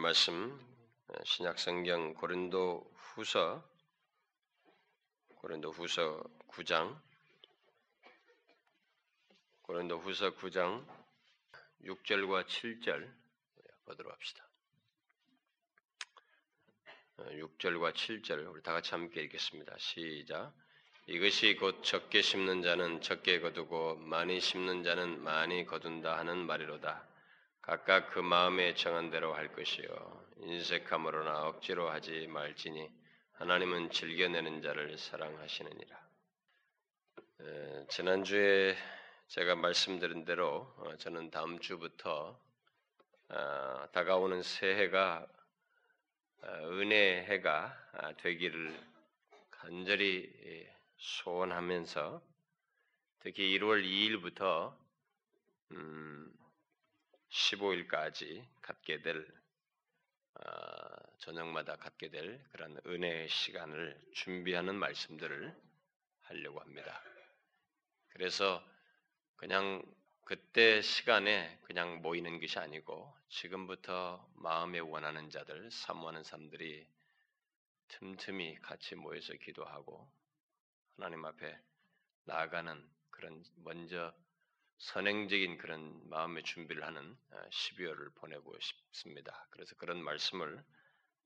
말씀 신약성경 고린도후서 9장 6절과 7절 보도록 합시다. 6절과 7절 우리 다 같이 함께 읽겠습니다. 시작. 이것이 곧 적게 심는 자는 적게 거두고 많이 심는 자는 많이 거둔다 하는 말이로다. 각각 그 마음에 정한 대로 할 것이요 인색함으로나 억지로 하지 말지니 하나님은 즐겨내는 자를 사랑하시느니라. 지난주에 제가 말씀드린 대로 저는 다음 주부터 다가오는 새해가 은혜의 해가 되기를 간절히 소원하면서 특히 1월 2일부터 15일까지 갖게 될 저녁마다 갖게 될 그런 은혜의 시간을 준비하는 말씀들을 하려고 합니다. 그래서 그냥 그때 시간에 그냥 모이는 것이 아니고 지금부터 마음에 원하는 자들, 사모하는 사람들이 틈틈이 같이 모여서 기도하고 하나님 앞에 나아가는 그런 먼저 선행적인 그런 마음의 준비를 하는 12월을 보내고 싶습니다. 그래서 그런 말씀을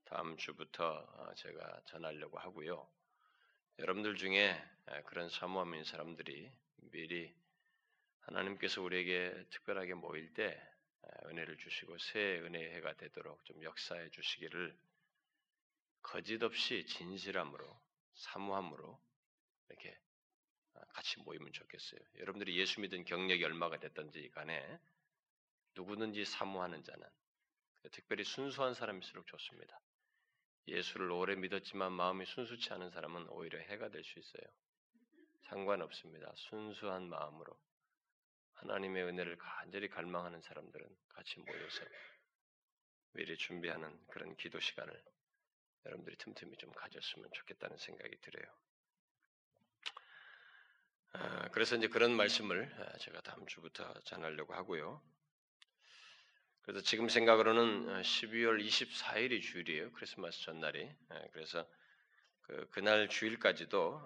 다음 주부터 제가 전하려고 하고요. 여러분들 중에 그런 사모함인 사람들이 미리 하나님께서 우리에게 특별하게 모일 때 은혜를 주시고 새 은혜의 해가 되도록 좀 역사해 주시기를 거짓없이 진실함으로 사모함으로 이렇게 같이 모이면 좋겠어요. 여러분들이 예수 믿은 경력이 얼마가 됐든지 간에 누구든지 사모하는 자는 특별히 순수한 사람일수록 좋습니다. 예수를 오래 믿었지만 마음이 순수치 않은 사람은 오히려 해가 될 수 있어요. 상관없습니다. 순수한 마음으로 하나님의 은혜를 간절히 갈망하는 사람들은 같이 모여서 미리 준비하는 그런 기도 시간을 여러분들이 틈틈이 좀 가졌으면 좋겠다는 생각이 들어요. 그래서 이제 그런 말씀을 제가 다음 주부터 전하려고 하고요. 그래서 지금 생각으로는 12월 24일이 주일이에요. 크리스마스 전날이. 그래서 그날 주일까지도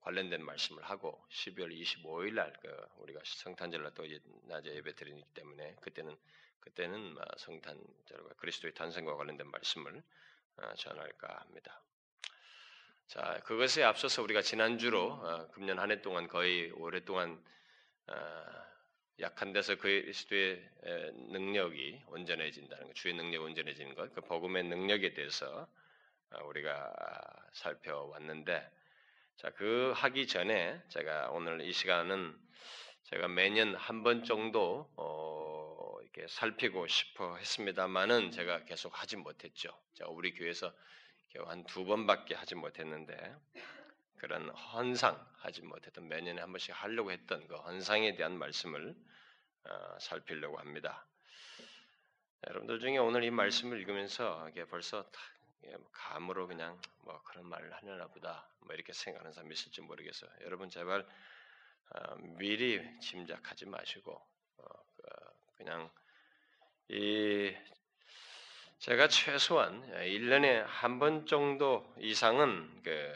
관련된 말씀을 하고 12월 25일 날 우리가 성탄절날 또 낮에 예배드리기 때문에 그때는 성탄절과 그리스도의 탄생과 관련된 말씀을 전할까 합니다. 자, 그것에 앞서서 우리가 지난주로 금년 한 해 동안 거의 오랫동안 약한 데서 그리스도의 능력이 온전해진다는 것, 주의 능력이 온전해지는 것, 그 복음의 능력에 대해서 우리가 살펴왔는데, 자, 그 하기 전에 제가 오늘 이 시간은 제가 매년 한 번 정도 이렇게 살피고 싶어 했습니다만은 제가 계속 하지 못했죠. 자, 우리 교회에서 한 두 번밖에 하지 못했는데 그런 헌상 하지 못했던 매년에 한 번씩 하려고 했던 그 헌상에 대한 말씀을 살피려고 합니다. 여러분들 중에 오늘 이 말씀을 읽으면서 이게 벌써 감으로 그냥 뭐 그런 말을 하려나 보다 뭐 이렇게 생각하는 사람이 있을지 모르겠어요. 여러분 제발 미리 짐작하지 마시고 그냥 이 제가 최소한 1년에 한 번 정도 이상은 그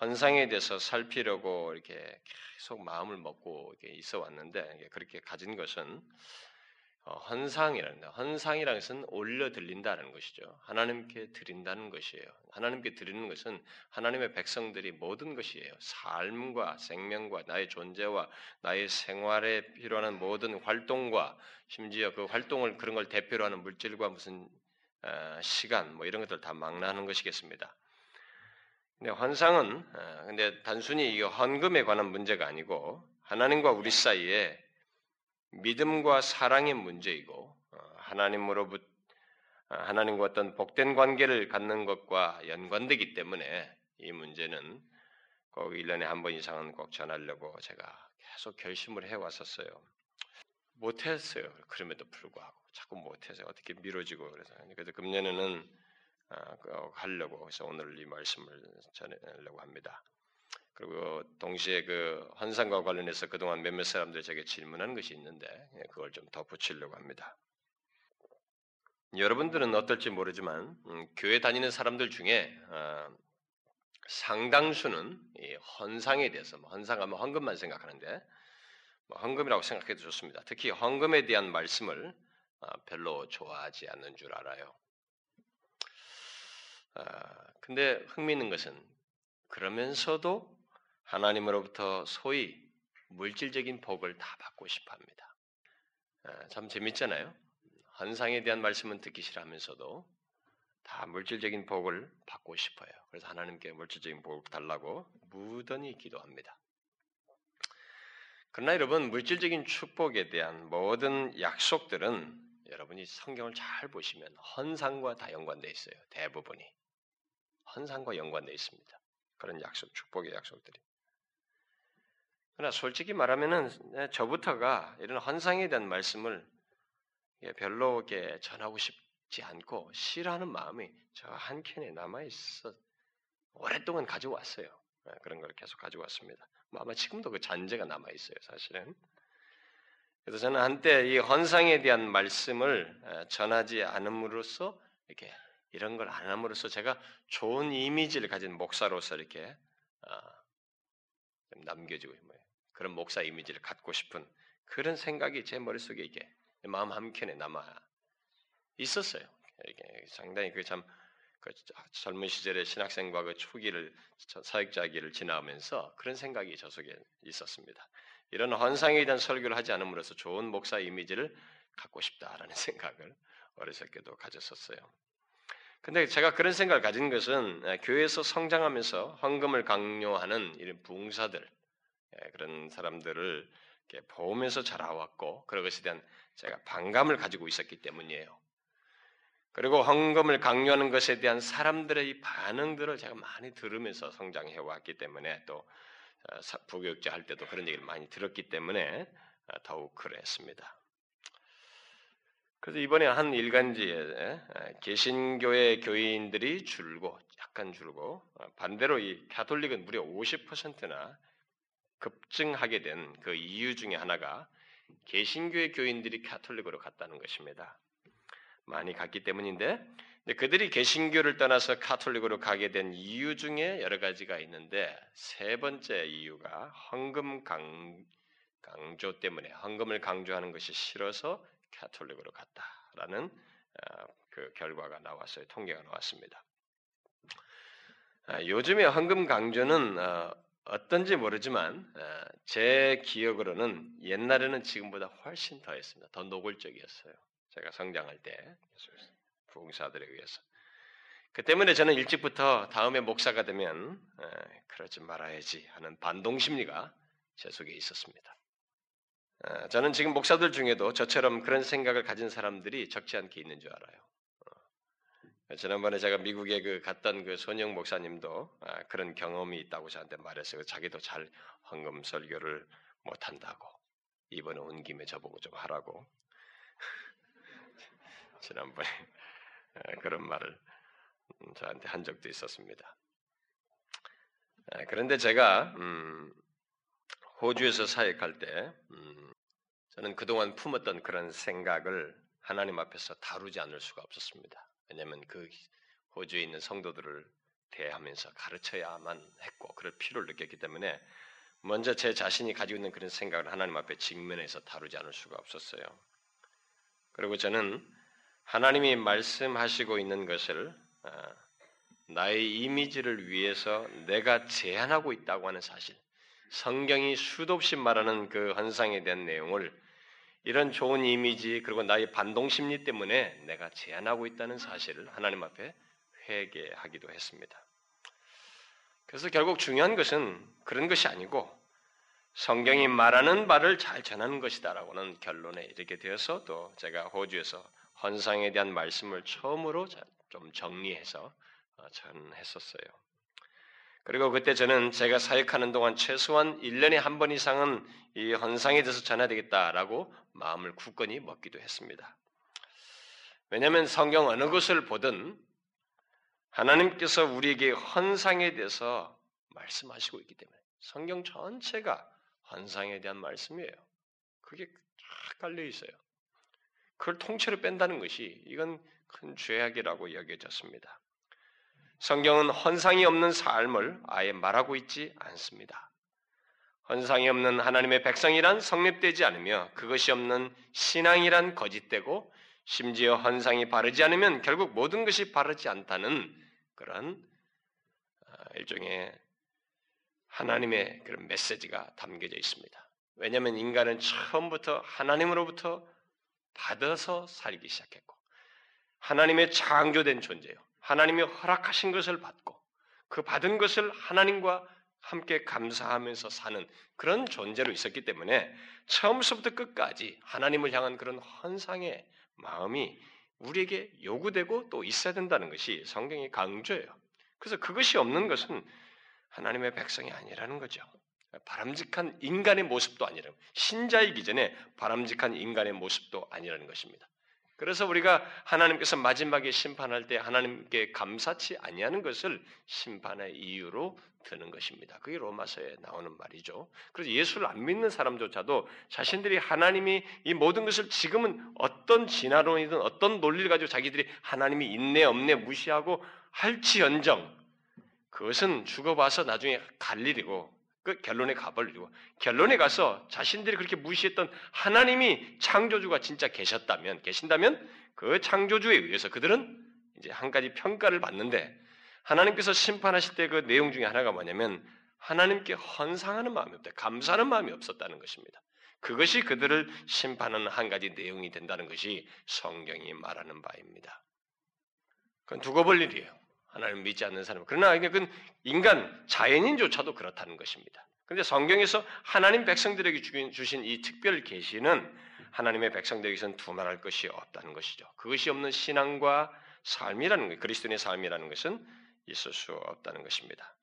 헌상에 대해서 살피려고 이렇게 계속 마음을 먹고 이렇게 있어 왔는데, 그렇게 가진 것은 헌상이라는 것은 올려 드린다는 것이죠. 하나님께 드린다는 것이에요. 하나님께 드리는 것은 하나님의 백성들이 모든 것이에요. 삶과 생명과 나의 존재와 나의 생활에 필요한 모든 활동과 심지어 그 활동을 그런 걸 대표로 하는 물질과 무슨 시간 뭐 이런 것들 다 망라하는 것이겠습니다. 근데 헌상은 근데 단순히 이 헌금에 관한 문제가 아니고 하나님과 우리 사이에 믿음과 사랑의 문제이고 하나님과 어떤 복된 관계를 갖는 것과 연관되기 때문에 이 문제는 꼭 1년에 한 번 이상은 꼭 전하려고 제가 계속 결심을 해왔었어요. 못했어요. 그럼에도 불구하고 자꾸 못해서 어떻게 미뤄지고 그래서 금년에는 하려고 해서 오늘 이 말씀을 전하려고 합니다. 그리고 동시에 그 헌상과 관련해서 그동안 몇몇 사람들이 제게 질문한 것이 있는데 그걸 좀 덧붙이려고 합니다. 여러분들은 어떨지 모르지만 교회 다니는 사람들 중에 상당수는 이 헌상에 대해서, 헌상하면 헌금만 생각하는데 헌금이라고 생각해도 좋습니다. 특히 헌금에 대한 말씀을 별로 좋아하지 않는 줄 알아요. 근데 흥미있는 것은 그러면서도 하나님으로부터 소위 물질적인 복을 다 받고 싶어합니다. 참 재밌잖아요. 헌상에 대한 말씀은 듣기 싫어하면서도 다 물질적인 복을 받고 싶어요. 그래서 하나님께 물질적인 복을 달라고 무던히 기도합니다. 그러나 여러분, 물질적인 축복에 대한 모든 약속들은 여러분이 성경을 잘 보시면 헌상과 다 연관되어 있어요. 대부분이. 헌상과 연관되어 있습니다. 그런 약속, 축복의 약속들이. 그러나 솔직히 말하면은 저부터가 이런 헌상에 대한 말씀을 별로 이렇게 전하고 싶지 않고 싫어하는 마음이 저 한켠에 남아있어 오랫동안 가져왔어요. 그런 걸 계속 가져왔습니다. 아마 지금도 그 잔재가 남아있어요, 사실은. 그래서 저는 한때 이 헌상에 대한 말씀을 전하지 않음으로써 이렇게 이런 걸 안 함으로써 제가 좋은 이미지를 가진 목사로서 이렇게 남겨지고 그런 목사 이미지를 갖고 싶은 그런 생각이 제 머릿속에 이게 마음 한켠에 남아 있었어요. 이게 상당히 그 참 그 젊은 시절의 신학생과 그 초기를 사역자기를 지나면서 그런 생각이 저 속에 있었습니다. 이런 헌상에 대한 설교를 하지 않음으로써 좋은 목사 이미지를 갖고 싶다라는 생각을 어렸을 때도 가졌었어요. 근데 제가 그런 생각을 가진 것은 교회에서 성장하면서 헌금을 강요하는 이런 봉사들, 그런 사람들을 보면서 자라왔고 그런 것에 대한 제가 반감을 가지고 있었기 때문이에요. 그리고 헌금을 강요하는 것에 대한 사람들의 이 반응들을 제가 많이 들으면서 성장해왔기 때문에 또 부교육제 할 때도 그런 얘기를 많이 들었기 때문에 더욱 그랬습니다. 그래서 이번에 한 일간지에 개신교회 교인들이 줄고 약간 줄고 반대로 이 가톨릭은 무려 50%나 급증하게 된 그 이유 중에 하나가 개신교회 교인들이 가톨릭으로 갔다는 것입니다. 많이 갔기 때문인데 그들이 개신교를 떠나서 가톨릭으로 가게 된 이유 중에 여러 가지가 있는데 세 번째 이유가 헌금 강조 때문에 헌금을 강조하는 것이 싫어서 가톨릭으로 갔다라는 그 결과가 나왔어요. 통계가 나왔습니다. 요즘에 헌금 강조는 어떤지 모르지만 제 기억으로는 옛날에는 지금보다 훨씬 더했습니다. 더 노골적이었어요. 제가 성장할 때 부흥사들에 의해서. 그 때문에 저는 일찍부터 다음에 목사가 되면 그러지 말아야지 하는 반동 심리가 제 속에 있었습니다. 저는 지금 목사들 중에도 저처럼 그런 생각을 가진 사람들이 적지 않게 있는 줄 알아요. 지난번에 제가 미국에 갔던 그 손영 목사님도 그런 경험이 있다고 저한테 말했어요. 자기도 잘 헌금 설교를 못한다고. 이번에 온 김에 저보고 좀 하라고. 지난번에 그런 말을 저한테 한 적도 있었습니다. 그런데 제가 호주에서 사역할 때 저는 그동안 품었던 그런 생각을 하나님 앞에서 다루지 않을 수가 없었습니다. 왜냐하면 그 호주에 있는 성도들을 대하면서 가르쳐야만 했고 그럴 필요를 느꼈기 때문에 먼저 제 자신이 가지고 있는 그런 생각을 하나님 앞에 직면해서 다루지 않을 수가 없었어요. 그리고 저는 하나님이 말씀하시고 있는 것을 나의 이미지를 위해서 내가 제한하고 있다고 하는 사실, 성경이 수도 없이 말하는 그 헌상에 대한 내용을 이런 좋은 이미지 그리고 나의 반동심리 때문에 내가 제한하고 있다는 사실을 하나님 앞에 회개하기도 했습니다. 그래서 결국 중요한 것은 그런 것이 아니고 성경이 말하는 바를 잘 전하는 것이다라고는 결론에 이르게 되어서 또 제가 호주에서 헌상에 대한 말씀을 처음으로 좀 정리해서 전했었어요. 그리고 그때 저는 제가 사역하는 동안 최소한 1년에 한 번 이상은 이 헌상에 대해서 전해야 되겠다라고 마음을 굳건히 먹기도 했습니다. 왜냐하면 성경 어느 곳을 보든 하나님께서 우리에게 헌상에 대해서 말씀하시고 있기 때문에 성경 전체가 헌상에 대한 말씀이에요. 그게 쫙 깔려 있어요. 그걸 통째로 뺀다는 것이 이건 큰 죄악이라고 여겨졌습니다. 성경은 헌상이 없는 삶을 아예 말하고 있지 않습니다. 헌상이 없는 하나님의 백성이란 성립되지 않으며 그것이 없는 신앙이란 거짓되고 심지어 헌상이 바르지 않으면 결국 모든 것이 바르지 않다는 그런 일종의 하나님의 그런 메시지가 담겨져 있습니다. 왜냐하면 인간은 처음부터 하나님으로부터 받아서 살기 시작했고 하나님의 창조된 존재예요. 하나님이 허락하신 것을 받고 그 받은 것을 하나님과 함께 감사하면서 사는 그런 존재로 있었기 때문에 처음부터 끝까지 하나님을 향한 그런 헌상의 마음이 우리에게 요구되고 또 있어야 된다는 것이 성경의 강조예요. 그래서 그것이 없는 것은 하나님의 백성이 아니라는 거죠. 바람직한 인간의 모습도 아니라는, 신자이기 전에 바람직한 인간의 모습도 아니라는 것입니다. 그래서 우리가 하나님께서 마지막에 심판할 때 하나님께 감사치 아니하는 것을 심판의 이유로 드는 것입니다. 그게 로마서에 나오는 말이죠. 그래서 예수를 안 믿는 사람조차도 자신들이 하나님이 이 모든 것을 지금은 어떤 진화론이든 어떤 논리를 가지고 자기들이 하나님이 있네 없네 무시하고 할지언정 그것은 죽어봐서 나중에 갈 일이고 그 결론에 가버리고 결론에 가서 자신들이 그렇게 무시했던 하나님이 창조주가 진짜 계신다면 그 창조주에 의해서 그들은 이제 한 가지 평가를 받는데 하나님께서 심판하실 때 그 내용 중에 하나가 뭐냐면 하나님께 헌상하는 마음이 없다, 감사하는 마음이 없었다는 것입니다. 그것이 그들을 심판하는 한 가지 내용이 된다는 것이 성경이 말하는 바입니다. 그건 두고 볼 일이에요. 하나님 믿지 않는 사람. 그러나 이게 인간, 자연인조차도 그렇다는 것입니다. 그런데 성경에서 하나님 백성들에게 주신 이 특별 계시는 하나님의 백성들에게서는 두말할 것이 없다는 것이죠. 그것이 없는 신앙과 삶이라는 것, 그리스도인의 삶이라는 것은 있을 수 없다는 것입니다.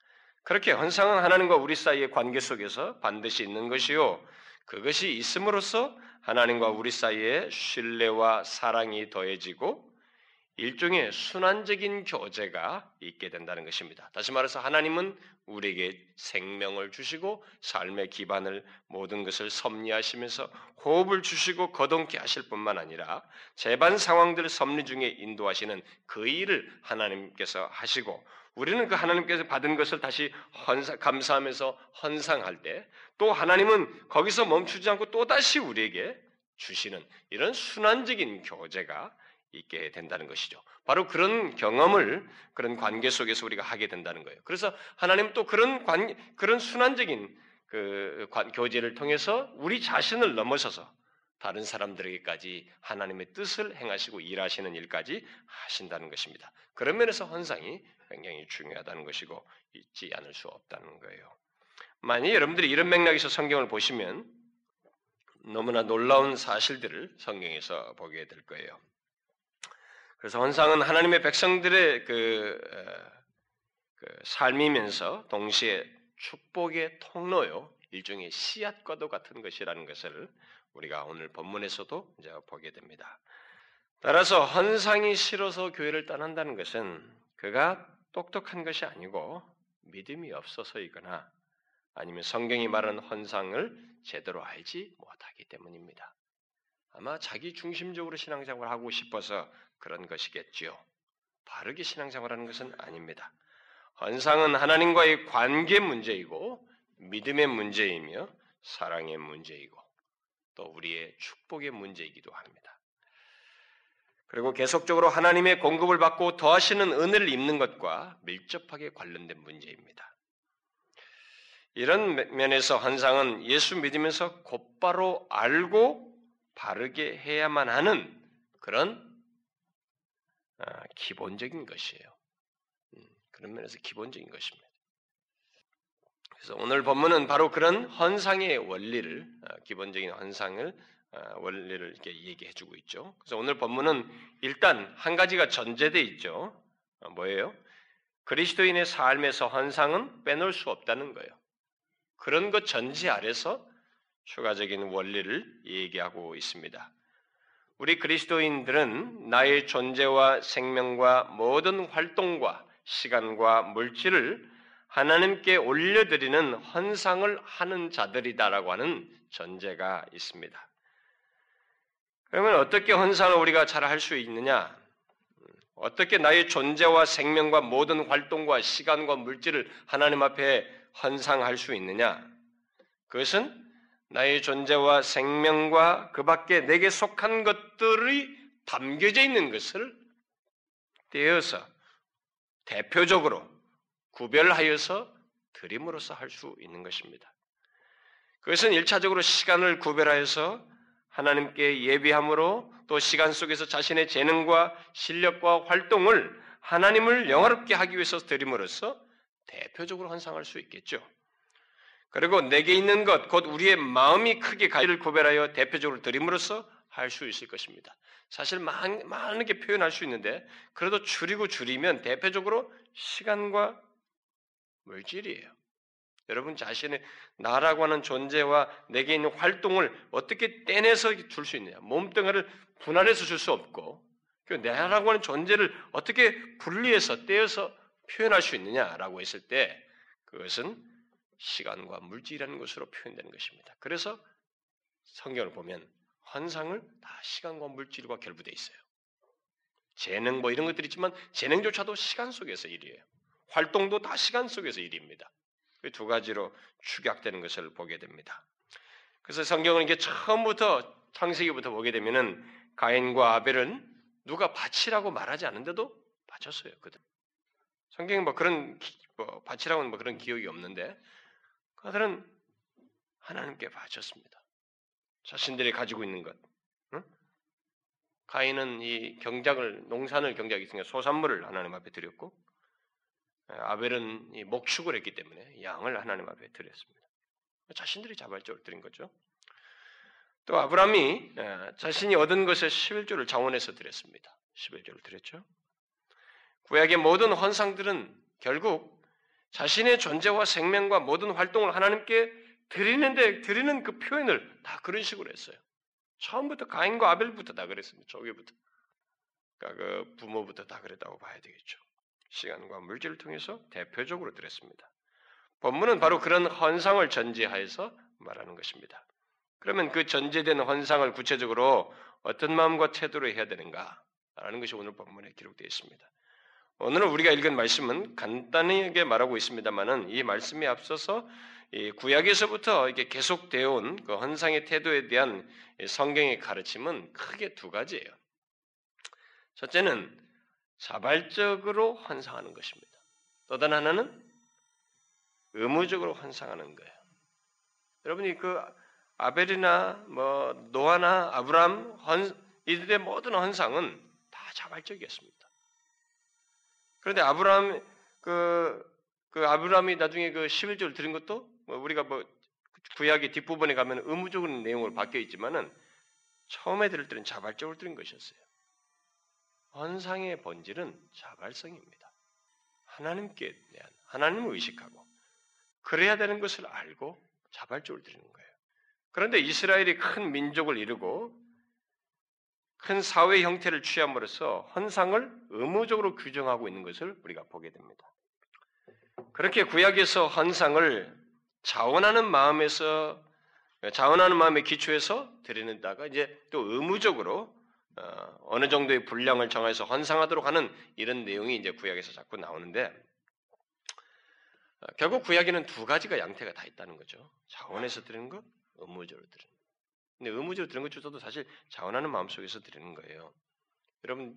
그렇게 헌상은 하나님과 우리 사이의 관계 속에서 반드시 있는 것이요. 그것이 있음으로써 하나님과 우리 사이의 신뢰와 사랑이 더해지고 일종의 순환적인 교제가 있게 된다는 것입니다. 다시 말해서 하나님은 우리에게 생명을 주시고 삶의 기반을 모든 것을 섭리하시면서 호흡을 주시고 거동케 하실 뿐만 아니라 재반 상황들을 섭리 중에 인도하시는 그 일을 하나님께서 하시고 우리는 그 하나님께서 받은 것을 다시 감사하면서 헌상할 때 또 하나님은 거기서 멈추지 않고 또다시 우리에게 주시는 이런 순환적인 교제가 있게 된다는 것이죠. 바로 그런 경험을 그런 관계 속에서 우리가 하게 된다는 거예요. 그래서 하나님 또 그런 순환적인 교제를 통해서 우리 자신을 넘어서서 다른 사람들에게까지 하나님의 뜻을 행하시고 일하시는 일까지 하신다는 것입니다. 그런 면에서 헌상이 굉장히 중요하다는 것이고 잊지 않을 수 없다는 거예요. 만약 여러분들이 이런 맥락에서 성경을 보시면 너무나 놀라운 사실들을 성경에서 보게 될 거예요. 그래서 헌상은 하나님의 백성들의 그 삶이면서 동시에 축복의 통로요, 일종의 씨앗과도 같은 것이라는 것을 우리가 오늘 본문에서도 이제 보게 됩니다. 따라서 헌상이 싫어서 교회를 떠난다는 것은 그가 똑똑한 것이 아니고 믿음이 없어서이거나 아니면 성경이 말하는 헌상을 제대로 알지 못하기 때문입니다. 아마 자기 중심적으로 신앙생활을 하고 싶어서 그런 것이겠지요. 바르게 신앙생활하는 것은 아닙니다. 헌상은 하나님과의 관계 문제이고 믿음의 문제이며 사랑의 문제이고 또 우리의 축복의 문제이기도 합니다. 그리고 계속적으로 하나님의 공급을 받고 더하시는 은혜를 입는 것과 밀접하게 관련된 문제입니다. 이런 면에서 헌상은 예수 믿으면서 곧바로 알고 바르게 해야만 하는 그런 기본적인 것이에요. 그런 면에서 기본적인 것입니다. 그래서 오늘 본문은 바로 그런 헌상의 원리를 기본적인 헌상을 원리를 이렇게 얘기해주고 있죠. 그래서 오늘 본문은 일단 한 가지가 전제돼 있죠. 뭐예요? 그리스도인의 삶에서 헌상은 빼놓을 수 없다는 거예요. 그런 것 전제 아래서 추가적인 원리를 얘기하고 있습니다. 우리 그리스도인들은 나의 존재와 생명과 모든 활동과 시간과 물질을 하나님께 올려드리는 헌상을 하는 자들이다라고 하는 전제가 있습니다. 그러면 어떻게 헌상을 우리가 잘 할 수 있느냐? 어떻게 나의 존재와 생명과 모든 활동과 시간과 물질을 하나님 앞에 헌상할 수 있느냐? 그것은 나의 존재와 생명과 그 밖에 내게 속한 것들이 담겨져 있는 것을 떼어서 대표적으로 구별하여서 드림으로써 할 수 있는 것입니다. 그것은 1차적으로 시간을 구별하여서 하나님께 예비함으로 또 시간 속에서 자신의 재능과 실력과 활동을 하나님을 영화롭게 하기 위해서 드림으로써 대표적으로 헌상할 수 있겠죠. 그리고 내게 있는 것, 곧 우리의 마음이 크게 가치를 구별하여 대표적으로 드림으로써 할 수 있을 것입니다. 사실 많은 게 표현할 수 있는데 그래도 줄이면 대표적으로 시간과 물질이에요. 여러분 자신의 나라고 하는 존재와 내게 있는 활동을 어떻게 떼내서 줄 수 있느냐. 몸뚱아리를 분할해서 줄 수 없고 그 나라고 하는 존재를 어떻게 분리해서 떼어서 표현할 수 있느냐라고 했을 때 그것은 시간과 물질이라는 것으로 표현되는 것입니다. 그래서 성경을 보면 헌상을 다 시간과 물질과 결부되어 있어요. 재능 이런 것들이 있지만 재능조차도 시간 속에서 일이에요. 활동도 다 시간 속에서 일입니다. 그 두 가지로 축약되는 것을 보게 됩니다. 그래서 성경은 이게 처음부터 창세기부터 보게 되면은 가인과 아벨은 누가 바치라고 말하지 않은데도 바쳤어요. 그들 성경에 바치라고는 그런 기억이 없는데 그들은 하나님께 바쳤습니다. 자신들이 가지고 있는 것. 응? 가인은 이 농산을 경작했으니까 소산물을 하나님 앞에 드렸고. 아벨은 이 목축을 했기 때문에 양을 하나님 앞에 드렸습니다. 자신들이 자발적으로 드린 거죠. 또 아브라함이 자신이 얻은 것의 11조를 자원해서 드렸습니다. 11조를 드렸죠. 구약의 모든 헌상들은 결국 자신의 존재와 생명과 모든 활동을 하나님께 드리는 그 표현을 다 그런 식으로 했어요. 처음부터 가인과 아벨부터 다 그랬습니다. 조개부터. 그러니까 그 부모부터 다 그랬다고 봐야 되겠죠. 시간과 물질을 통해서 대표적으로 드렸습니다. 본문은 바로 그런 헌상을 전제하여서 말하는 것입니다. 그러면 그 전제된 헌상을 구체적으로 어떤 마음과 태도로 해야 되는가라는 것이 오늘 본문에 기록되어 있습니다. 오늘 우리가 읽은 말씀은 간단하게 말하고 있습니다만은 이 말씀에 앞서서 이 구약에서부터 이게 계속되어 온 그 헌상의 태도에 대한 성경의 가르침은 크게 두 가지예요. 첫째는 자발적으로 헌상하는 것입니다. 또 다른 하나는 의무적으로 헌상하는 거예요. 여러분이 그 아벨이나 노아나 아브람 이들의 모든 헌상은 다 자발적이었습니다. 그런데 아브람이 나중에 그 11조를 드린 것도 우리가 구약의 뒷부분에 가면 의무적인 내용으로 바뀌어 있지만은 처음에 드릴 때는 자발적으로 드린 것이었어요. 헌상의 본질은 자발성입니다. 하나님께 대한 하나님을 의식하고 그래야 되는 것을 알고 자발적으로 드리는 거예요. 그런데 이스라엘이 큰 민족을 이루고 큰 사회 형태를 취함으로써 헌상을 의무적으로 규정하고 있는 것을 우리가 보게 됩니다. 그렇게 구약에서 헌상을 자원하는 마음의 기초에서 드리는 다가 이제 또 의무적으로 어느 정도의 분량을 정해서 헌상하도록 하는 이런 내용이 이제 구약에서 자꾸 나오는데 결국 구약에는 두 가지가 양태가 다 있다는 거죠. 자원해서 드리는 것, 의무적으로 드리는 것. 근데 의무적으로 드리는 것조차도 사실 자원하는 마음속에서 드리는 거예요. 여러분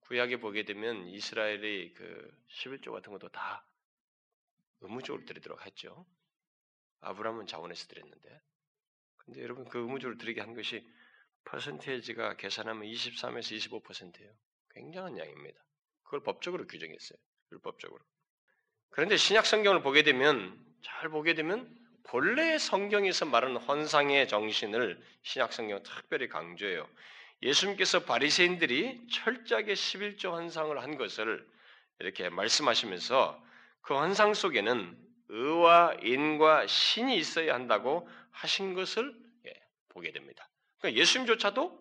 구약에 보게 되면 이스라엘의 그 11조 같은 것도 다 의무적으로 드리도록 했죠. 아브라함은 자원해서 드렸는데 근데 여러분 그 의무적으로 드리게 한 것이 퍼센테이지가 계산하면 23에서 25%예요. 굉장한 양입니다. 그걸 법적으로 규정했어요. 율법적으로. 그런데 신약 성경을 보게 되면 본래 성경에서 말하는 헌상의 정신을 신약 성경은 특별히 강조해요. 예수님께서 바리새인들이 철저하게 11조 헌상을 한 것을 이렇게 말씀하시면서 그 헌상 속에는 의와 인과 신이 있어야 한다고 하신 것을 보게 됩니다. 그러니까 예수님조차도